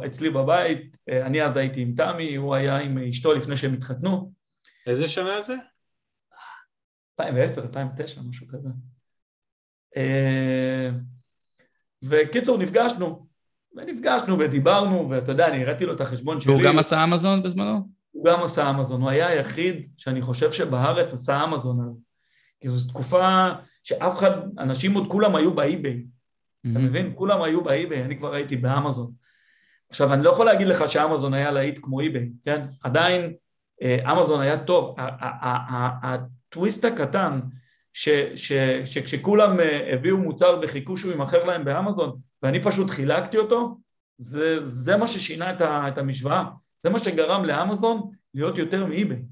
אצלי בבית, אני אז הייתי עם תמי, הוא היה עם אשתו לפני שהם התחתנו. איזה שנה זה? 2010, 2009, משהו כזה. וקיצור, נפגשנו ודיברנו, ואתה יודע, אני הראתי לו את החשבון שלי. הוא גם עשה אמזון בזמנו? הוא גם עשה אמזון, הוא היה היחיד שאני חושב שבארץ עשה אמזון אז. כי זו תקופה שאף אחד, אנשים עוד כולם היו באי-ביי. אתה מבין? כולם היו באי-ביי, אני כבר הייתי באמזון. עכשיו, אני לא יכול להגיד לך שאמזון היה להיט כמו אי-ביי, כן? עדיין אמזון היה טוב. הטוויסט הקטן, שכשכולם הביאו מוצר וחיכו שהוא ימכר להם באמזון, ואני פשוט חילקתי אותו, זה מה ששינה את המשוואה, זה מה שגרם לאמזון להיות יותר מאיביי.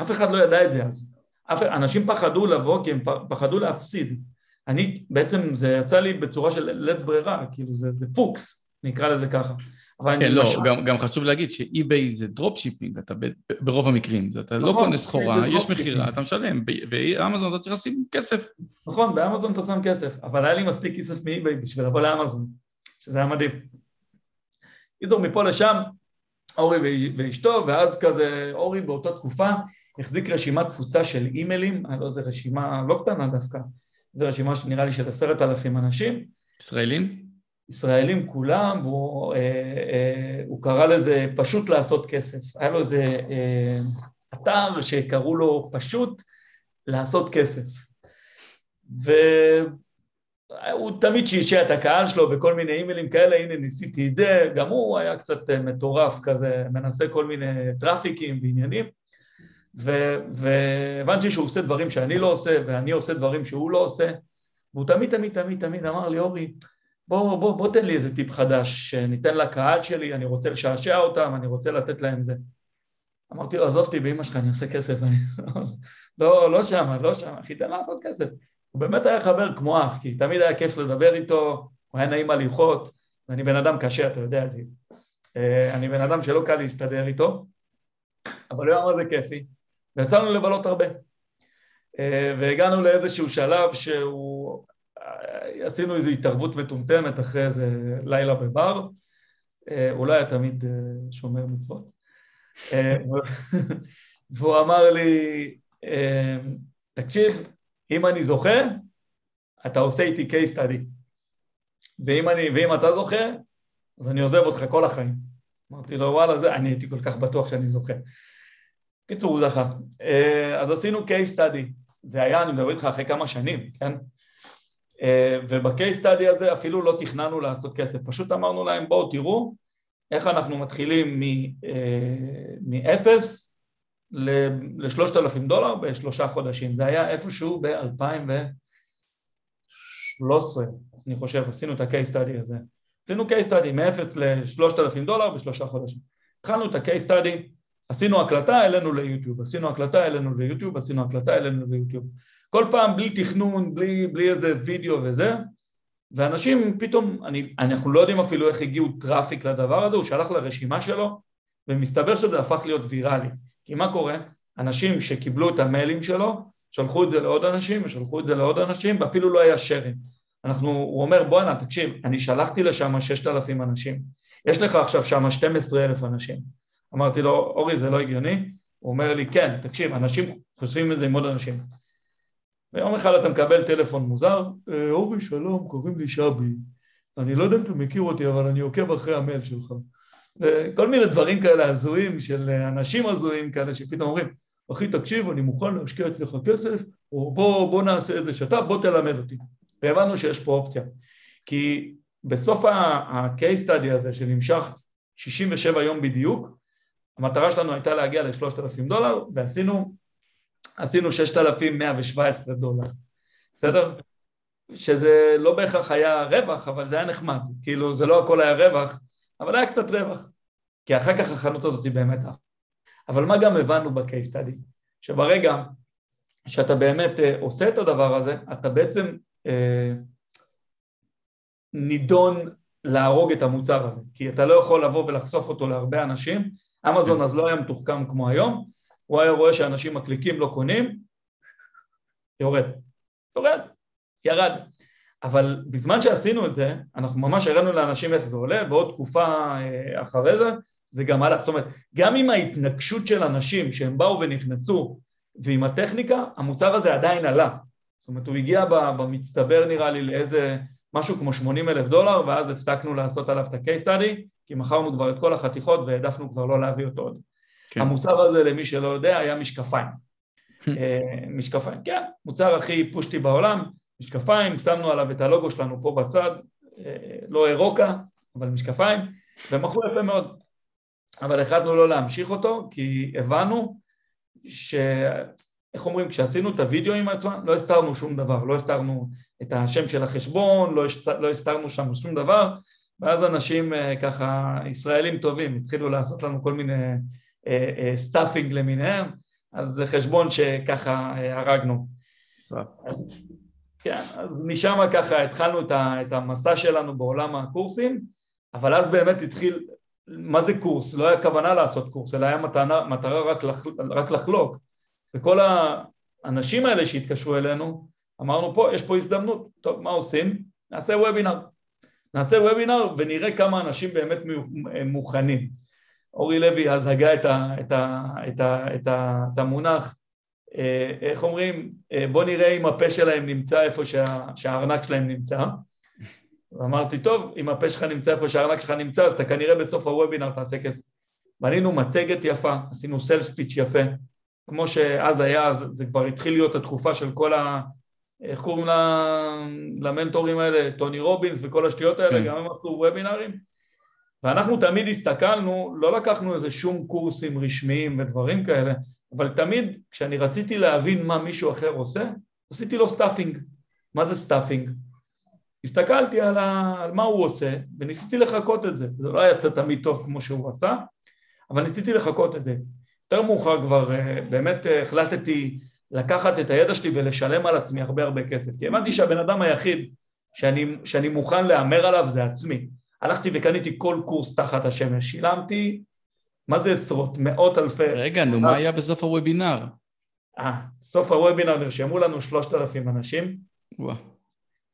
אף אחד לא ידע את זה אז. אנשים פחדו לבוא, כי הם פחדו להפסיד. אני, בעצם זה יצא לי בצורה של לית ברירה, כאילו זה פוקס, נקרא לזה ככה. לא, גם חשוב להגיד שאי-ביי זה דרופשיפינג, אתה ברוב המקרים, אתה לא קונה סחורה, יש מחירה, אתה משלם, ואמזון אתה צריך לשים כסף. נכון, באמזון אתה שם כסף, אבל היה לי מספיק כסף מאי-ביי בשביל לבוא לאמזון, שזה היה מדהים. איזור מפה לשם, אורי ואשתו, ואז כזה אורי באותה תקופה החזיק רשימת תפוצה של אימיילים, זו רשימה לא קטנה דווקא, זו רשימה שנראה לי של 10,000 אנשים. ישראלים? ישראלים כולם, והוא קרא לזה פשוט לעשות כסף. היה לו איזה אתר שקראו לו פשוט לעשות כסף. והוא תמיד שישע את הקהל שלו בכל מיני אימיילים כאלה, הנה ניסיתי את זה, גם הוא היה קצת מטורף כזה, מנסה כל מיני טראפיקים ועניינים, והבנתי שהוא עושה דברים שאני לא עושה, ואני עושה דברים שהוא לא עושה, והוא תמיד תמיד תמיד תמיד אמר לי, אורי, בוא תן לי איזה טיפ חדש, ניתן לקהל שלי, אני רוצה לשעשע אותם, אני רוצה לתת להם זה. אמרתי לו, עזובתי באמא שלך, אני עושה כסף. לא שם, אחי, תן לעשות כסף. הוא באמת היה חבר כמו אח, כי תמיד היה כיף לדבר איתו, הוא היה נעים הליכות, ואני בן אדם קשה, אתה יודע את זה. אני בן אדם שלא קל להסתדר איתו, אבל הוא אמר זה כיפי, ויצאנו לבלות הרבה. והגענו לאיזשהו שלב שהוא... עשינו איזו התערבות מטומטמת אחרי איזה לילה בבר, אולי תמיד שומר מצוות, והוא אמר לי, תקשיב, אם אני זוכה, אתה עושה איתי קייס סטאדי, ואם אתה זוכה, אז אני עוזב אותך כל החיים. אמרתי לו, וואלה, זה, אני הייתי כל כך בטוח שאני זוכה. קיצור, הוא זכה. אז עשינו קייס סטאדי, זה היה, אני מדבר איתך אחרי כמה שנים, כן? ובקייס סטאדי הזה אפילו לא תכננו לעשות כסף, פשוט אמרנו להם בואו תראו איך אנחנו מתחילים מאפס ל$3,000 בשלושה חודשים, זה היה איפשהו ב-2013, אני חושב, עשינו את הקייס סטאדי הזה, עשינו קייס סטאדי מאפס ל$3,000 בשלושה חודשים, התחלנו את הקייס סטאדי, עשינו הקלטה אלינו ליוטיוב, עשינו הקלטה אלינו ליוטיוב, כל פעם בלי תכנון, בלי איזה וידאו וזה, ואנשים פתאום, אנחנו לא יודעים אפילו איך הגיעו טראפיק לדבר הזה, הוא שלח לרשימה שלו, ומסתבר שזה הפך להיות ויראלי. כי מה קורה? אנשים שקיבלו את המיילים שלו, שלחו את זה לעוד אנשים, ושלחו את זה לעוד אנשים, ואפילו לא היה שרים. הוא אומר, בואנה, תקשיב, אני שלחתי לשם 6,000 אנשים, יש לך עכשיו שם 12,000 אנשים. אמרתי לו, אורי, זה לא הגיוני? הוא אומר לי, כן, תקשיב, אנשים חושבים את זה עם עוד אנשים. ויום אחד אתה מקבל טלפון מוזר, אורי שלום, קוראים לי שבי, אני לא יודע אם אתה מכיר אותי, אבל אני עוקב אחרי המייל שלך. כל מיני דברים כאלה הזויים, של אנשים הזויים כאלה, שפתאום אומרים, אחי תקשיב, אני מוכן להשקיע אצלך כסף, או בוא נעשה איזה שת"פ, בוא תלמד אותי. והבנו שיש פה אופציה. כי בסוף ה-case study הזה, שנמשך 67 יום בדיוק, המטרה שלנו הייתה להגיע ל$3,000, ועשינו $6,117, בסדר? שזה לא בהכרח היה רווח, אבל זה היה נחמד, כאילו זה לא הכל היה רווח, אבל היה קצת רווח, כי אחר כך החנות הזאת היא באמת אף. אבל מה גם הבנו בקייס סטאדי? שברגע שאתה באמת עושה את הדבר הזה, אתה בעצם נידון להרוג את המוצר הזה, כי אתה לא יכול לבוא ולחשוף אותו להרבה אנשים, אמזון אז לא היה מתוחכם כמו היום, הוא היה רואה שאנשים מקליקים לא קונים, ירד. אבל בזמן שעשינו את זה, אנחנו ממש הראינו לאנשים איך זה עולה, בעוד תקופה אחרי זה, זה גם עלה. זאת אומרת, גם עם ההתנגשות של אנשים שהם באו ונכנסו, ועם הטכניקה, המוצר הזה עדיין עלה. זאת אומרת, הוא הגיע במצטבר נראה לי לאיזה משהו כמו $80,000, ואז הפסקנו לעשות עליו את הקייס סטאדי, כי מחרנו כבר את כל החתיכות, והעדפנו כבר לא להביא אותו עוד. המוצר הזה, למי שלא יודע, היה משקפיים. משקפיים, כן. מוצר הכי פושטי בעולם, משקפיים, שמנו עליו את הלוגו שלנו פה בצד, לא אירוקה, אבל משקפיים, ומחו יפה מאוד. אבל החלטנו לא להמשיך אותו, כי הבנו ש... איך אומרים, כשעשינו את הוידאו עם עצמם, לא הסתרנו שום דבר, לא הסתרנו את השם של החשבון, לא הסתרנו שם שום דבר, ואז אנשים ככה, ישראלים טובים, התחילו לעשות לנו כל מיני... סטאפינג למיניהם, אז זה חשבון שככה הרגנו. כן, אז משם ככה התחלנו את המסע שלנו בעולם הקורסים, אבל אז באמת התחיל מה זה קורס? לא היה כוונה לעשות קורס, אלא היה מטרה רק לחלוק. וכל האנשים האלה שהתקשרו אלינו, אמרנו פה, יש פה הזדמנות. טוב, מה עושים? נעשה וובינר. נעשה וובינר ונראה כמה אנשים באמת מוכנים. אורי לוי אז הגה את המונח, איך אומרים, בוא נראה אם הפה שלהם נמצא איפה שהארנק שלהם נמצא. ואמרתי, טוב, אם הפה שלך נמצא איפה שהארנק שלך נמצא, אז אתה כנראה בסוף הוובינר תעשה כסף. בנינו מצגת יפה, עשינו סלס פיץ' יפה, כמו שאז היה, זה כבר התחיל להיות התקופה של כל ה... איך קוראים למנטורים האלה, טוני רובינס וכל השטויות האלה, גם הם עשו וובינרים. ואנחנו תמיד הסתכלנו, לא לקחנו איזה שום קורסים רשמיים ודברים כאלה, אבל תמיד כשאני רציתי להבין מה מישהו אחר עושה, עשיתי לו סטאפינג. מה זה סטאפינג? הסתכלתי על מה הוא עושה, וניסיתי לחכות את זה. זה לא יצא תמיד טוב כמו שהוא עשה, אבל ניסיתי לחכות את זה. יותר מאוחר כבר באמת החלטתי לקחת את הידע שלי ולשלם על עצמי הרבה כסף, כי הבנתי שהבן אדם היחיד שאני מוכן לאמר עליו זה עצמי. הלכתי וקניתי כל קורס תחת השמש, שילמתי, מה זה עשרות, מאות אלפי... רגע, נו, מה היה בסוף הוובינר? סוף הוובינר נרשמו לנו 3,000 אנשים,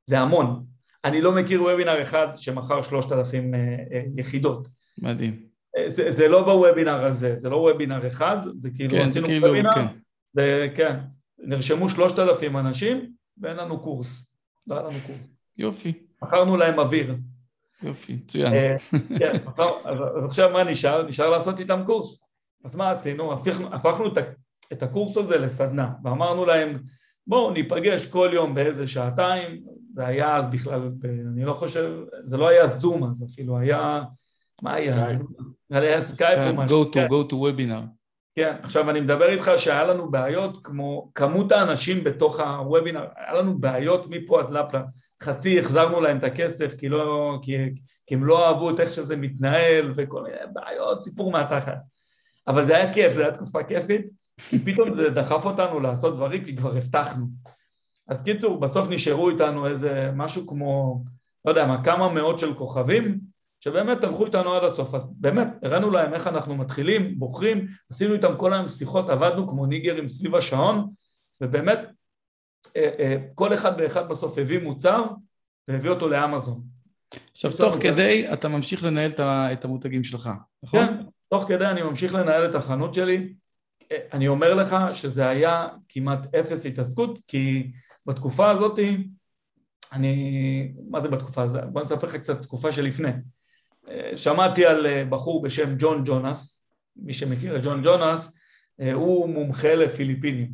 זה המון. אני לא מכיר וובינר אחד שמחר 3,000 יחידות. מדהים. זה לא בוובינר הזה, זה לא וובינר אחד, זה כאילו עשינו וובינר, זה כן, נרשמו 3,000 אנשים, ואין לנו קורס, לא היה לנו קורס. יופי. מכרנו להם אוויר. יופי, צוין. כן, אז עכשיו מה נשאר? נשאר לעשות איתם קורס. אז מה עשינו? הפכנו את הקורס הזה לסדנה, ואמרנו להם, בואו ניפגש כל יום באיזה שעתיים, זה היה אז בכלל, אני לא חושב, זה לא היה זום אז אפילו, היה... מה היה? היה סקייפ. Go to webinar. כן, עכשיו אני מדבר איתך שהיה לנו בעיות כמו כמות האנשים בתוך הוובינר, היה לנו בעיות מפה עד לפלה, חצי החזרנו להם את הכסף כי הם לא אהבו את איך שזה מתנהל וכל מיני בעיות, סיפור מהתחת. אבל זה היה כיף, זה היה תקופה כיפית, כי פתאום זה דחף אותנו לעשות דברים, כי כבר הבטחנו. אז קיצור, בסוף נשארו איתנו איזה משהו כמו, לא יודע מה, כמה מאות של כוכבים, שבאמת תלכו איתנו עד הסוף, אז באמת הראינו להם איך אנחנו מתחילים, בוחרים, עשינו איתם כל היום שיחות, עבדנו כמו ניגרים סביב השעון, ובאמת כל אחד ואחד בסוף הביא מוצר, והביא אותו לאמזון. עכשיו תוך כדי אתה ממשיך לנהל את המותגים שלך, נכון? כן, תוך כדי אני ממשיך לנהל את החנות שלי, אני אומר לך שזה היה כמעט אפס התעסקות, כי בתקופה הזאת, מה זה בתקופה הזאת? בוא נספר לך קצת תקופה שלפני. שמעתי על בחור בשם ג'ון ג'ונס, מי שמכיר את ג'ון ג'ונס, הוא מומחה לפיליפינים.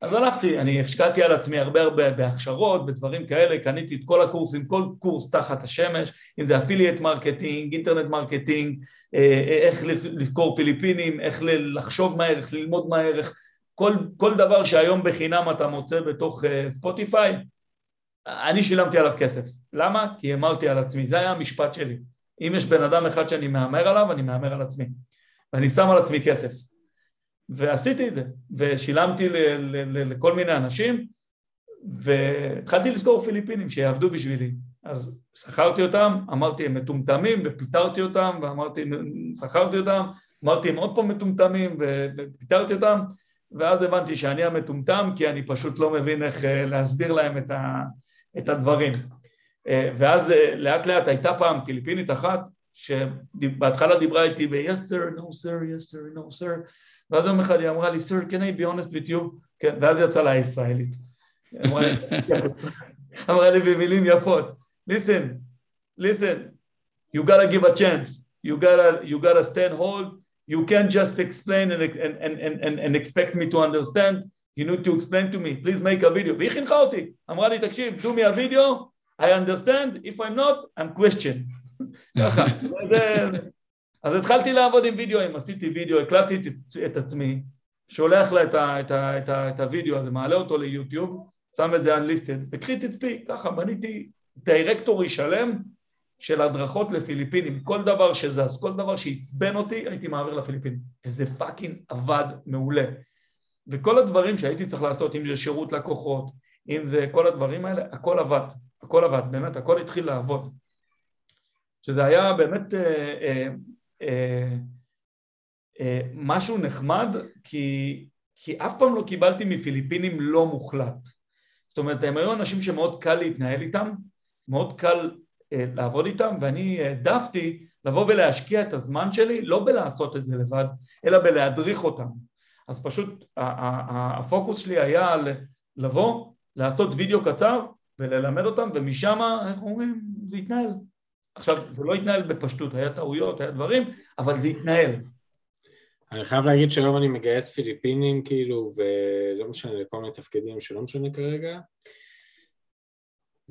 אז הלכתי, אני השקעתי על עצמי הרבה בהכשרות, בדברים כאלה, קניתי את כל הקורסים, כל קורס תחת השמש, אם זה אפילייט מרקטינג, אינטרנט מרקטינג, איך לבחור פיליפינים, איך לחשוב מהר, איך ללמוד מהר, כל דבר שהיום בחינם אתה מוצא בתוך ספוטיפיי, אני שילמתי עליו כסף. למה? כי אמרתי על עצמי, זה היה המשפט שלי. אם יש בן אדם אחד שאני מאמר עליו, אני מאמר על עצמי. ואני שם על עצמי כסף. ועשיתי את זה, ושילמתי לכל מיני אנשים, והתחלתי לזכור פיליפינים שיעבדו בשבילי. אז שכרתי אותם, אמרתי, הם מטומטמים, ופיטרתי אותם, שכרתי אותם, אמרתי, הם עוד פעם מטומטמים, ופיטרתי אותם, ואז הבנתי שאני המטומטם, כי אני פשוט לא מבין איך להסביר להם את הדברים. ואז לאט לאט הייתה פעם פיליפינית אחת, שבהתחלה דיברה איתי ב-yes sir, no sir, yes sir, no sir, ואז יום אחד היא אמרה לי, sir, can I be honest with you? ואז יצאה לה ישראלית. אמרה לי במילים יפות, listen, you gotta give a chance, you gotta stand hold, you can't just explain and expect me to understand, you need to explain to me, please make a video. והיא חינכה אותי, אמרה לי, תקשיב, do me a video, I understand, if I'm not, I'm questioned. ככה. אז התחלתי לעבוד עם וידאוים, עשיתי וידאו, הקלטתי את עצמי, שולח לה את הוידאו הזה, מעלה אותו ליוטיוב, שם את זה unlisted, וקחי תצפי, ככה, בניתי דירקטורי שלם של הדרכות לפיליפינים, כל דבר שזז, כל דבר שהצבן אותי, הייתי מעביר לפיליפינים, וזה פאקינג עבד מעולה. וכל הדברים שהייתי צריך לעשות, אם זה שירות לקוחות, אם זה כל הדברים האלה, הכל עבד. הכל עבד, באמת, הכל התחיל לעבוד. שזה היה באמת משהו נחמד, כי אף פעם לא קיבלתי מפיליפינים לא מוחלט. זאת אומרת, הם היו אנשים שמאוד קל להתנהל איתם, מאוד קל לעבוד איתם, ואני העדפתי לבוא ולהשקיע את הזמן שלי, לא בלעשות את זה לבד, אלא בלהדריך אותם. אז פשוט הפוקוס שלי היה לבוא, לעשות וידאו קצר, וללמד אותם, ומשם, איך אומרים, זה התנהל. עכשיו, זה לא התנהל בפשטות, היה טעויות, היה דברים, אבל זה התנהל. אני חייב להגיד שלום, אני מגייס פיליפינים, כאילו, ולא משנה, לכל מיני תפקידים שלא משנה כרגע,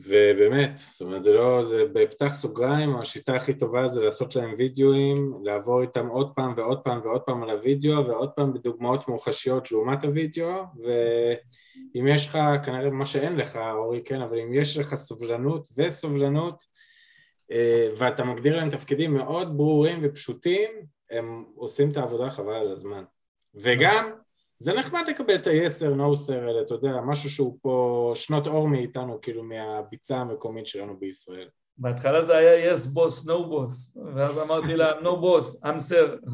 ובאמת, זאת אומרת, זה לא, זה בפתח סוגריים, השיטה הכי טובה זה לעשות להם וידאוים, לעבור איתם עוד פעם ועוד פעם ועוד פעם על הוידאו, ועוד פעם בדוגמאות מוחשיות לעומת הוידאו, ואם יש לך, כנראה מה שאין לך, אורי, כן, אבל אם יש לך סובלנות וסובלנות, ואתה מגדיר להם תפקידים מאוד ברורים ופשוטים, הם עושים את העבודה חבל על הזמן. וגם, זה נחמד לקבל את היסר, נוסר, אלא, אתה יודע, משהו שהוא פה שנות אור מאיתנו, כאילו מהביצה המקומית שלנו בישראל. בהתחלה זה היה yes boss, no boss, ואז אמרתי לה, no boss, I'm sir,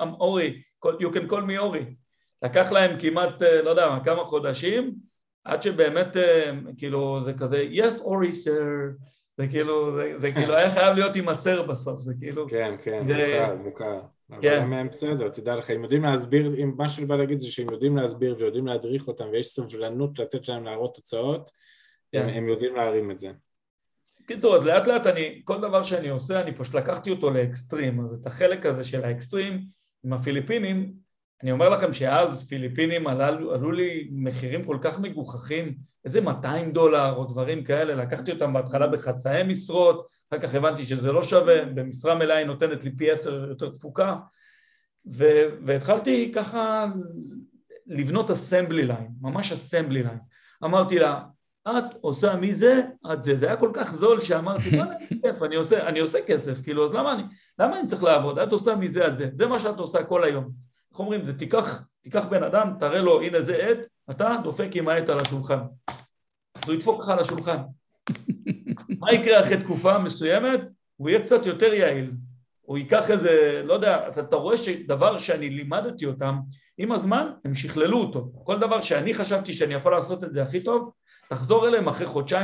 I'm Ori, you can call me Ori. לקח להם כמעט, לא יודע, כמה חודשים, עד שבאמת, כאילו, זה כזה, yes, Ori, sir, זה כאילו, זה כאילו, היה חייב להיות עם הסר בסוף, זה כאילו... כן, כן, מוכר, מוכר. אבל הם בסדר, תדע לך, אם יודעים להסביר, אם מה שאני בא להגיד זה שהם יודעים להסביר ויודעים להדריך אותם, ויש סבלנות לתת להם להראות תוצאות, הם יודעים להרים את זה. קיצור, אז לאט לאט אני, כל דבר שאני עושה, אני פשוט לקחתי אותו לאקסטרים, אז את החלק הזה של האקסטרים עם הפיליפינים, אני אומר לכם שאז פיליפינים עלו לי מחירים כל כך מגוחכים, איזה $200 או דברים כאלה, לקחתי אותם בהתחלה בחצאי משרות, אחר כך הבנתי שזה לא שווה, במשרה מלאה היא נותנת לי פי 10 יותר תפוקה, והתחלתי ככה לבנות אסמבלי ליין, ממש אסמבלי ליין. אמרתי לה, את עושה מזה, את זה. זה היה כל כך זול שאמרתי, לא, אני עושה כסף, כאילו, אז למה אני צריך לעבוד? את עושה מזה, את זה. זה מה שאת עושה כל היום. איך אומרים, זה תיקח בן אדם, תראה לו, הנה זה עט, אתה דופק עם העט על השולחן. אז הוא ידפוק לך על השולחן. מה יקרה אחרי תקופה מסוימת? הוא יהיה קצת יותר יעיל. הוא ייקח איזה, לא יודע, אתה רואה שדבר שאני לימדתי אותם, עם הזמן הם שכללו אותו. כל דבר שאני חשבתי שאני יכול לעשות את זה הכי טוב, תחזור אליהם אחרי 2-3,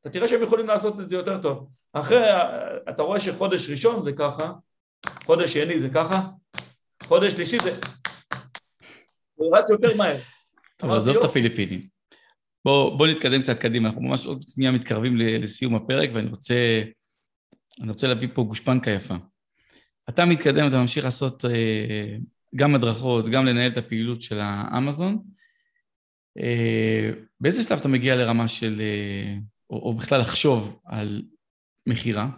אתה תראה שהם יכולים לעשות את זה יותר טוב. אחרי, אתה רואה שחודש ראשון זה ככה, חודש שני זה ככה, חודש שלישי זה רץ יותר מהר. אבל עזוב את הפיליפינים. בואו נתקדם קצת קדימה, אנחנו ממש עוד שנייה מתקרבים לסיום הפרק, ואני רוצה להביא פה גושפנקה יפה. אתה מתקדם, אתה ממשיך לעשות גם הדרכות, גם לנהל את הפעילות של האמזון. באיזה שלב אתה מגיע לרמה של, או בכלל לחשוב על מחירה,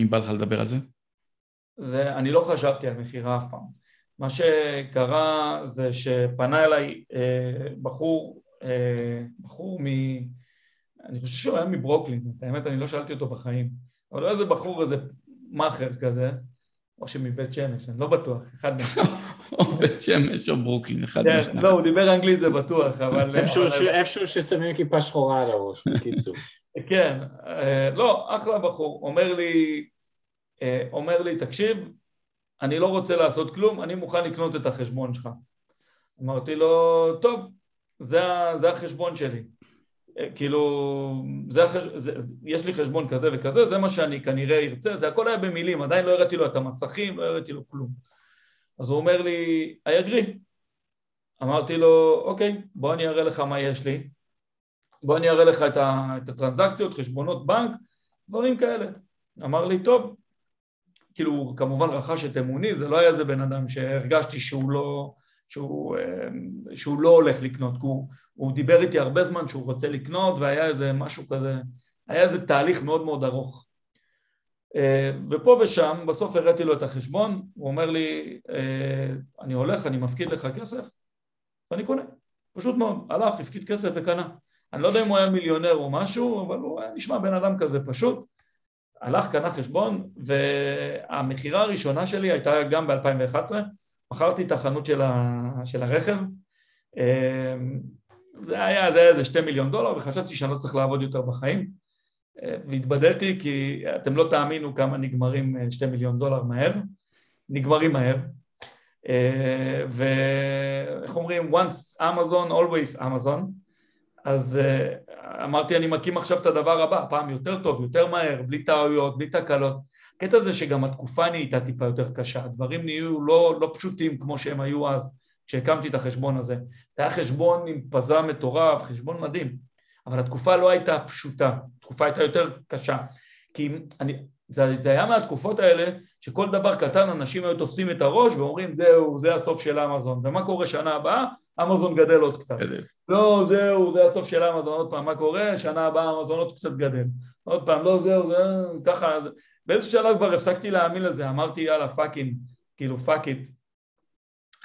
אם בא לך לדבר על זה? אני לא חשבתי על מחירה אף פעם. מה שקרה זה שפנה אליי בחור אני חושב שהוא היה מברוקלין, את האמת אני לא שאלתי אותו בחיים, אבל איזה בחור, איזה מאחר כזה, או שמבית שמש, אני לא בטוח, אחד משנה. או בית שמש או ברוקלין, אחד משנה. לא, הוא דיבר אנגלית זה בטוח, אבל... איפשהו ששמים כיפה שחורה על הראש, בקיצור. כן, לא, אחלה בחור, אומר לי, תקשיב, אני לא רוצה לעשות כלום, אני מוכן לקנות את החשבון שלך. אמרתי לו, טוב, זה החשבון שלי. כאילו, יש לי חשבון כזה וכזה, זה מה שאני כנראה ארצה, זה הכל היה במילים, עדיין לא הראיתי לו את המסכים, לא הראיתי לו כלום. אז הוא אומר לי, I agree. אמרתי לו, אוקיי, בוא אני אראה לך מה יש לי, בוא אני אראה לך את הטרנזקציות, חשבונות בנק, דברים כאלה. אמר לי, טוב, כאילו הוא כמובן רכש את אמוני, זה לא היה איזה בן אדם שהרגשתי שהוא לא הולך לקנות, כי הוא דיבר איתי הרבה זמן שהוא רוצה לקנות, והיה איזה משהו כזה, היה איזה תהליך מאוד מאוד ארוך. ופה ושם, בסוף הראיתי לו את החשבון, הוא אומר לי, אני הולך, אני מפקיד לך כסף, ואני קונה, פשוט מאוד, הלך, הפקיד כסף וקנה. אני לא יודע אם הוא היה מיליונר או משהו, אבל הוא היה נשמע בן אדם כזה פשוט, הלך, קנה חשבון, והמחירה הראשונה שלי הייתה גם ב-2011, מכרתי את החנות של הרכב, זה היה איזה $2 מיליון, וחשבתי שאני לא צריך לעבוד יותר בחיים, והתבדלתי כי אתם לא תאמינו כמה נגמרים $2 מיליון מהר, נגמרים מהר, ואיך אומרים, once Amazon, always Amazon, אז אמרתי, אני מקים עכשיו את הדבר הבא, פעם יותר טוב, יותר מהר, בלי טעויות, בלי תקלות. הקטע זה שגם התקופה נהייתה טיפה יותר קשה, הדברים נהיו לא פשוטים כמו שהם היו אז, כשהקמתי את החשבון הזה. זה היה חשבון עם פזם מטורף, חשבון מדהים, אבל התקופה לא הייתה פשוטה, התקופה הייתה יותר קשה, כי זה היה מהתקופות האלה, שכל דבר קטן אנשים היו תופסים את הראש ואומרים, זהו, זה הסוף של אמזון, ומה קורה שנה הבאה? אמזון גדל עוד קצת. לא, זהו, זה הסוף של אמזון, עוד פעם, מה קורה? שנה הבאה אמזון עוד קצת גדל. עוד פעם, לא, זהו, זהו, ככה. באיזשהו שלב כבר הפסקתי להאמין לזה, אמרתי, יאללה, פאקינג, כאילו, פאקית.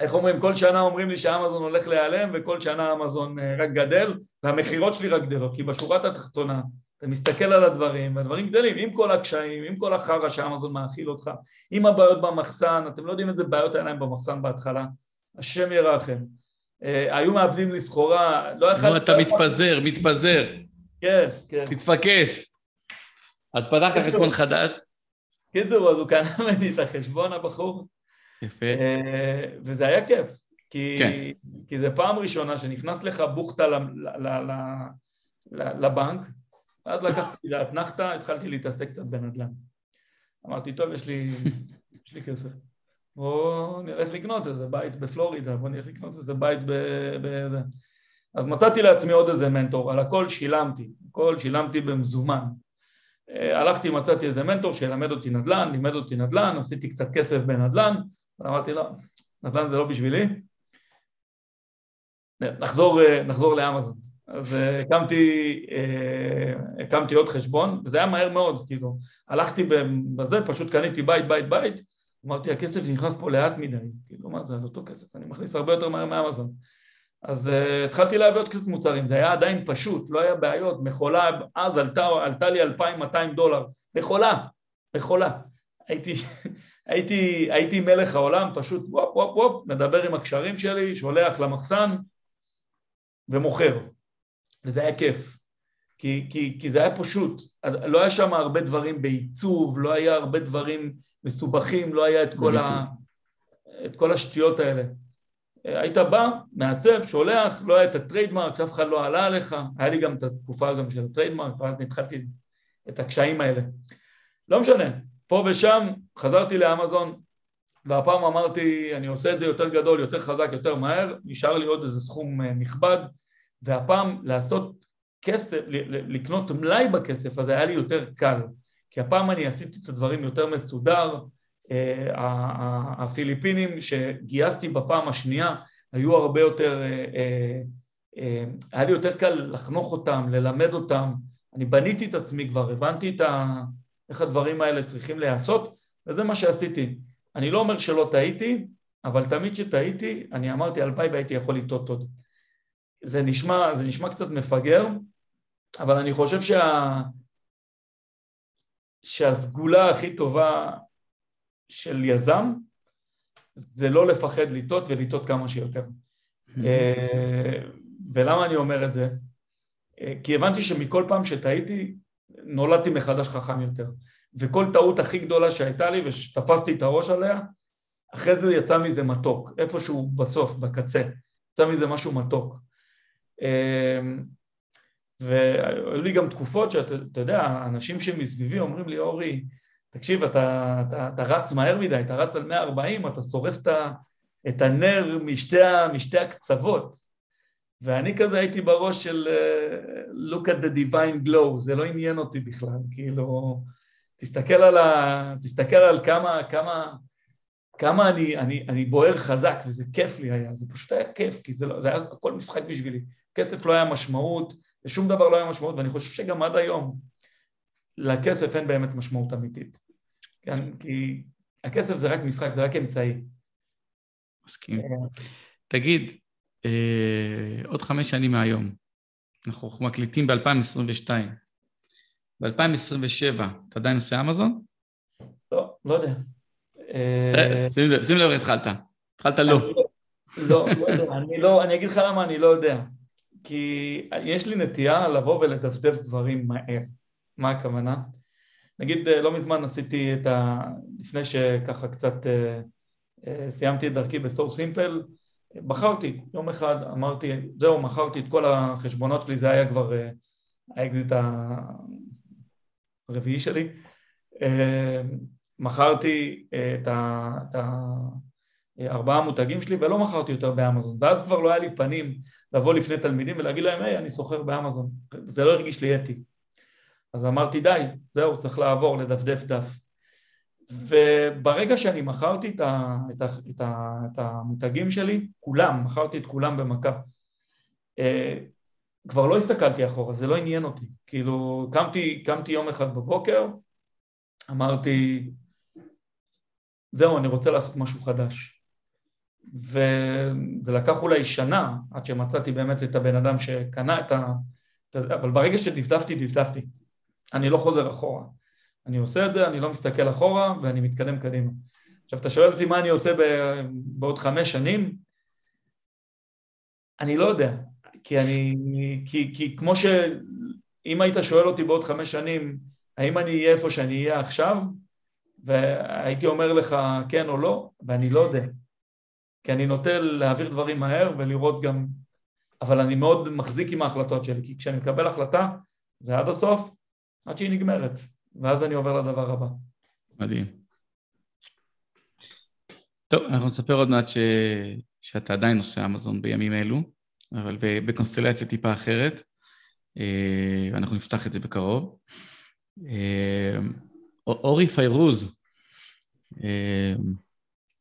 איך אומרים? כל שנה אומרים לי שאמזון הולך להיעלם, וכל שנה אמזון רק גדל, והמחירות שלי רק גדלות, כי בשורת התחתונה, אתה מסתכל על הדברים, והדברים גדלים, עם כל הקשיים, עם כל החרא שאמזון מאכיל אותך, עם הבעיות במחסן, אתם לא יודעים איזה בעיות העיניים במחסן בהתחלה, השם יראה לכם. היו מאבדים לסחורה, לא אחד... נו, אתה מתפזר, מתפזר. כן, כן. תתפקס. אז פתחת חשבון חדש. כן, זהו, אז הוא קנה ממני את החשבון, הבחור. יפה. וזה היה כיף, כי זה פעם ראשונה שנכנס לך בוכתה לבנק, ואז לקחתי להתנחת, התחלתי להתעסק קצת בנדל"ן. אמרתי, טוב, יש לי כסף. בוא נלך לקנות איזה בית בפלורידה, בוא נלך לקנות איזה בית באיזה... אז מצאתי לעצמי עוד איזה מנטור, על הכל שילמתי, הכל שילמתי במזומן. הלכתי, מצאתי איזה מנטור שילמד אותי נדל"ן, לימד אותי נדל"ן, עשיתי קצת כסף בנדל"ן, ואמרתי, לא, נדל"ן זה לא בשבילי. נחזור לאמזון. אז הקמתי עוד חשבון, וזה היה מהר מאוד, כאילו, הלכתי בזה, פשוט קניתי בית, אמרתי, הכסף נכנס פה לאט מדי, כאילו, מה זה, על אותו כסף, אני מכניס הרבה יותר מהר מאמזון. אז התחלתי להביא עוד קצת מוצרים, זה היה עדיין פשוט, לא היה בעיות, מכולה, אז עלתה לי $2,200, מכולה, הייתי מלך העולם, פשוט וופ, מדבר עם הקשרים שלי, שולח למחסן, ומוכר. וזה היה כיף, כי זה היה פשוט, לא היה שם הרבה דברים בעיצוב, לא היה הרבה דברים מסובכים, לא היה את כל השטויות האלה. היית בא, מעצב, שולח, לא היה את הטריידמרק, אף אחד לא עלה עליך, היה לי גם את התקופה גם של הטריידמרק, ואז התחלתי את הקשיים האלה. לא משנה, פה ושם חזרתי לאמזון, והפעם אמרתי, אני עושה את זה יותר גדול, יותר חזק, יותר מהר, נשאר לי עוד איזה סכום נכבד, והפעם לעשות כסף, לקנות מלאי בכסף, אז היה לי יותר קל, כי הפעם אני עשיתי את הדברים יותר מסודר, הפיליפינים שגייסתי בפעם השנייה, היו הרבה יותר, היה לי יותר קל לחנוך אותם, ללמד אותם, אני בניתי את עצמי כבר, הבנתי איך הדברים האלה צריכים לעשות, וזה מה שעשיתי. אני לא אומר שלא טעיתי, אבל תמיד שטעיתי, אני אמרתי, הלוואי והייתי יכול לטעות עוד. זה נשמע קצת מפגר, אבל אני חושב שהסגולה הכי טובה של יזם, זה לא לפחד לטעות ולטעות כמה שיותר. ולמה אני אומר את זה? כי הבנתי שמכל פעם שטעיתי, נולדתי מחדש חכם יותר. וכל טעות הכי גדולה שהייתה לי, ושתפסתי את הראש עליה, אחרי זה יצא מזה מתוק, איפשהו בסוף, בקצה, יצא מזה משהו מתוק. והיו לי גם תקופות שאתה יודע, האנשים שמסביבי אומרים לי, אורי, תקשיב, אתה רץ מהר מדי, אתה רץ על 140, אתה שורף את הנר משתי הקצוות, ואני כזה הייתי בראש של look at the divine glow, זה לא עניין אותי בכלל, כאילו, תסתכל על כמה אני בוער חזק, וזה כיף לי היה, זה פשוט היה כיף, כי זה היה כל משחק בשבילי, כסף לא היה משמעות, ושום דבר לא היה משמעות, ואני חושב שגם עד היום, לכסף אין באמת משמעות אמיתית, כי הכסף זה רק משחק, זה רק אמצעי. מסכים. תגיד, עוד 5 שנים מהיום, אנחנו מקליטים ב-2022, ב-2027, אתה עדיין עושה אמזון? לא יודע. שים לב, התחלת לא. לא יודע, אני אגיד לך למה אני לא יודע, כי יש לי נטייה לבוא ולדפדף דברים מהר. מה הכוונה? נגיד, לא מזמן עשיתי לפני שככה קצת סיימתי את דרכי בסור סימפל, בחרתי, יום אחד אמרתי, זהו, מכרתי את כל החשבונות שלי, זה היה כבר האקזיט הרביעי שלי, מכרתי את ארבעה מותגים שלי, ולא מכרתי יותר באמזון, ואז כבר לא היה לי פנים לבוא לפני תלמידים ולהגיד להם, היי, אני סוחר באמזון, זה לא הרגיש לי אתי. אז אמרתי, די, זהו, צריך לעבור לדפדף דף. וברגע שאני מכרתי את המותגים שלי, כולם, מכרתי את כולם במכה. כבר לא הסתכלתי אחורה, זה לא עניין אותי. כאילו, קמתי יום אחד בבוקר, אמרתי, זהו, אני רוצה לעשות משהו חדש. וזה לקח אולי שנה, עד שמצאתי באמת את הבן אדם שקנה את ה... אבל ברגע שדפדפתי. אני לא חוזר אחורה. אני עושה את זה, אני לא מסתכל אחורה, ואני מתקדם קדימה. עכשיו, אתה שואל אותי מה אני עושה בעוד 5 שנים? אני לא יודע. כי כמו שאם היית שואל אותי בעוד 5 שנים, האם אני אהיה איפה שאני אהיה עכשיו, והייתי אומר לך כן או לא, ואני לא יודע. כי אני נוטה להעביר דברים מהר ולראות גם... אבל אני מאוד מחזיק עם ההחלטות שלי, כי כשאני מקבל החלטה, זה עד הסוף, עד שהיא נגמרת, ואז אני עובר לדבר הבא. מדהים. טוב, אנחנו נספר עוד מעט שאתה עדיין עושה אמזון בימים אלו, אבל בקונסטלציה טיפה אחרת, ואנחנו נפתח את זה בקרוב. אורי פיירוז,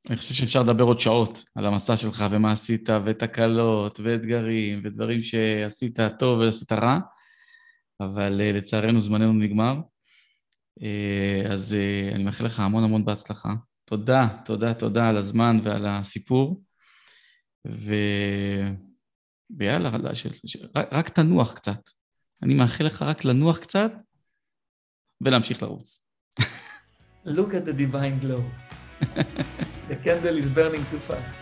אני חושב שאפשר לדבר עוד שעות על המסע שלך ומה עשית ותקלות ואתגרים ודברים שעשית טוב ועשית רע, אבל לצערנו זמננו נגמר. אז אני מאחל לך המון המון בהצלחה. תודה על הזמן ועל הסיפור. ויאללה, רק תנוח קצת. אני מאחל לך רק לנוח קצת ולהמשיך לרוץ. Look at the divine glow. The candle is burning too fast.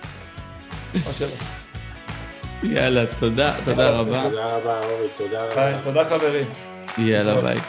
יאללה, תודה רבה. תודה רבה, אורי, תודה רבה. תודה חברים. יאללה, ביי.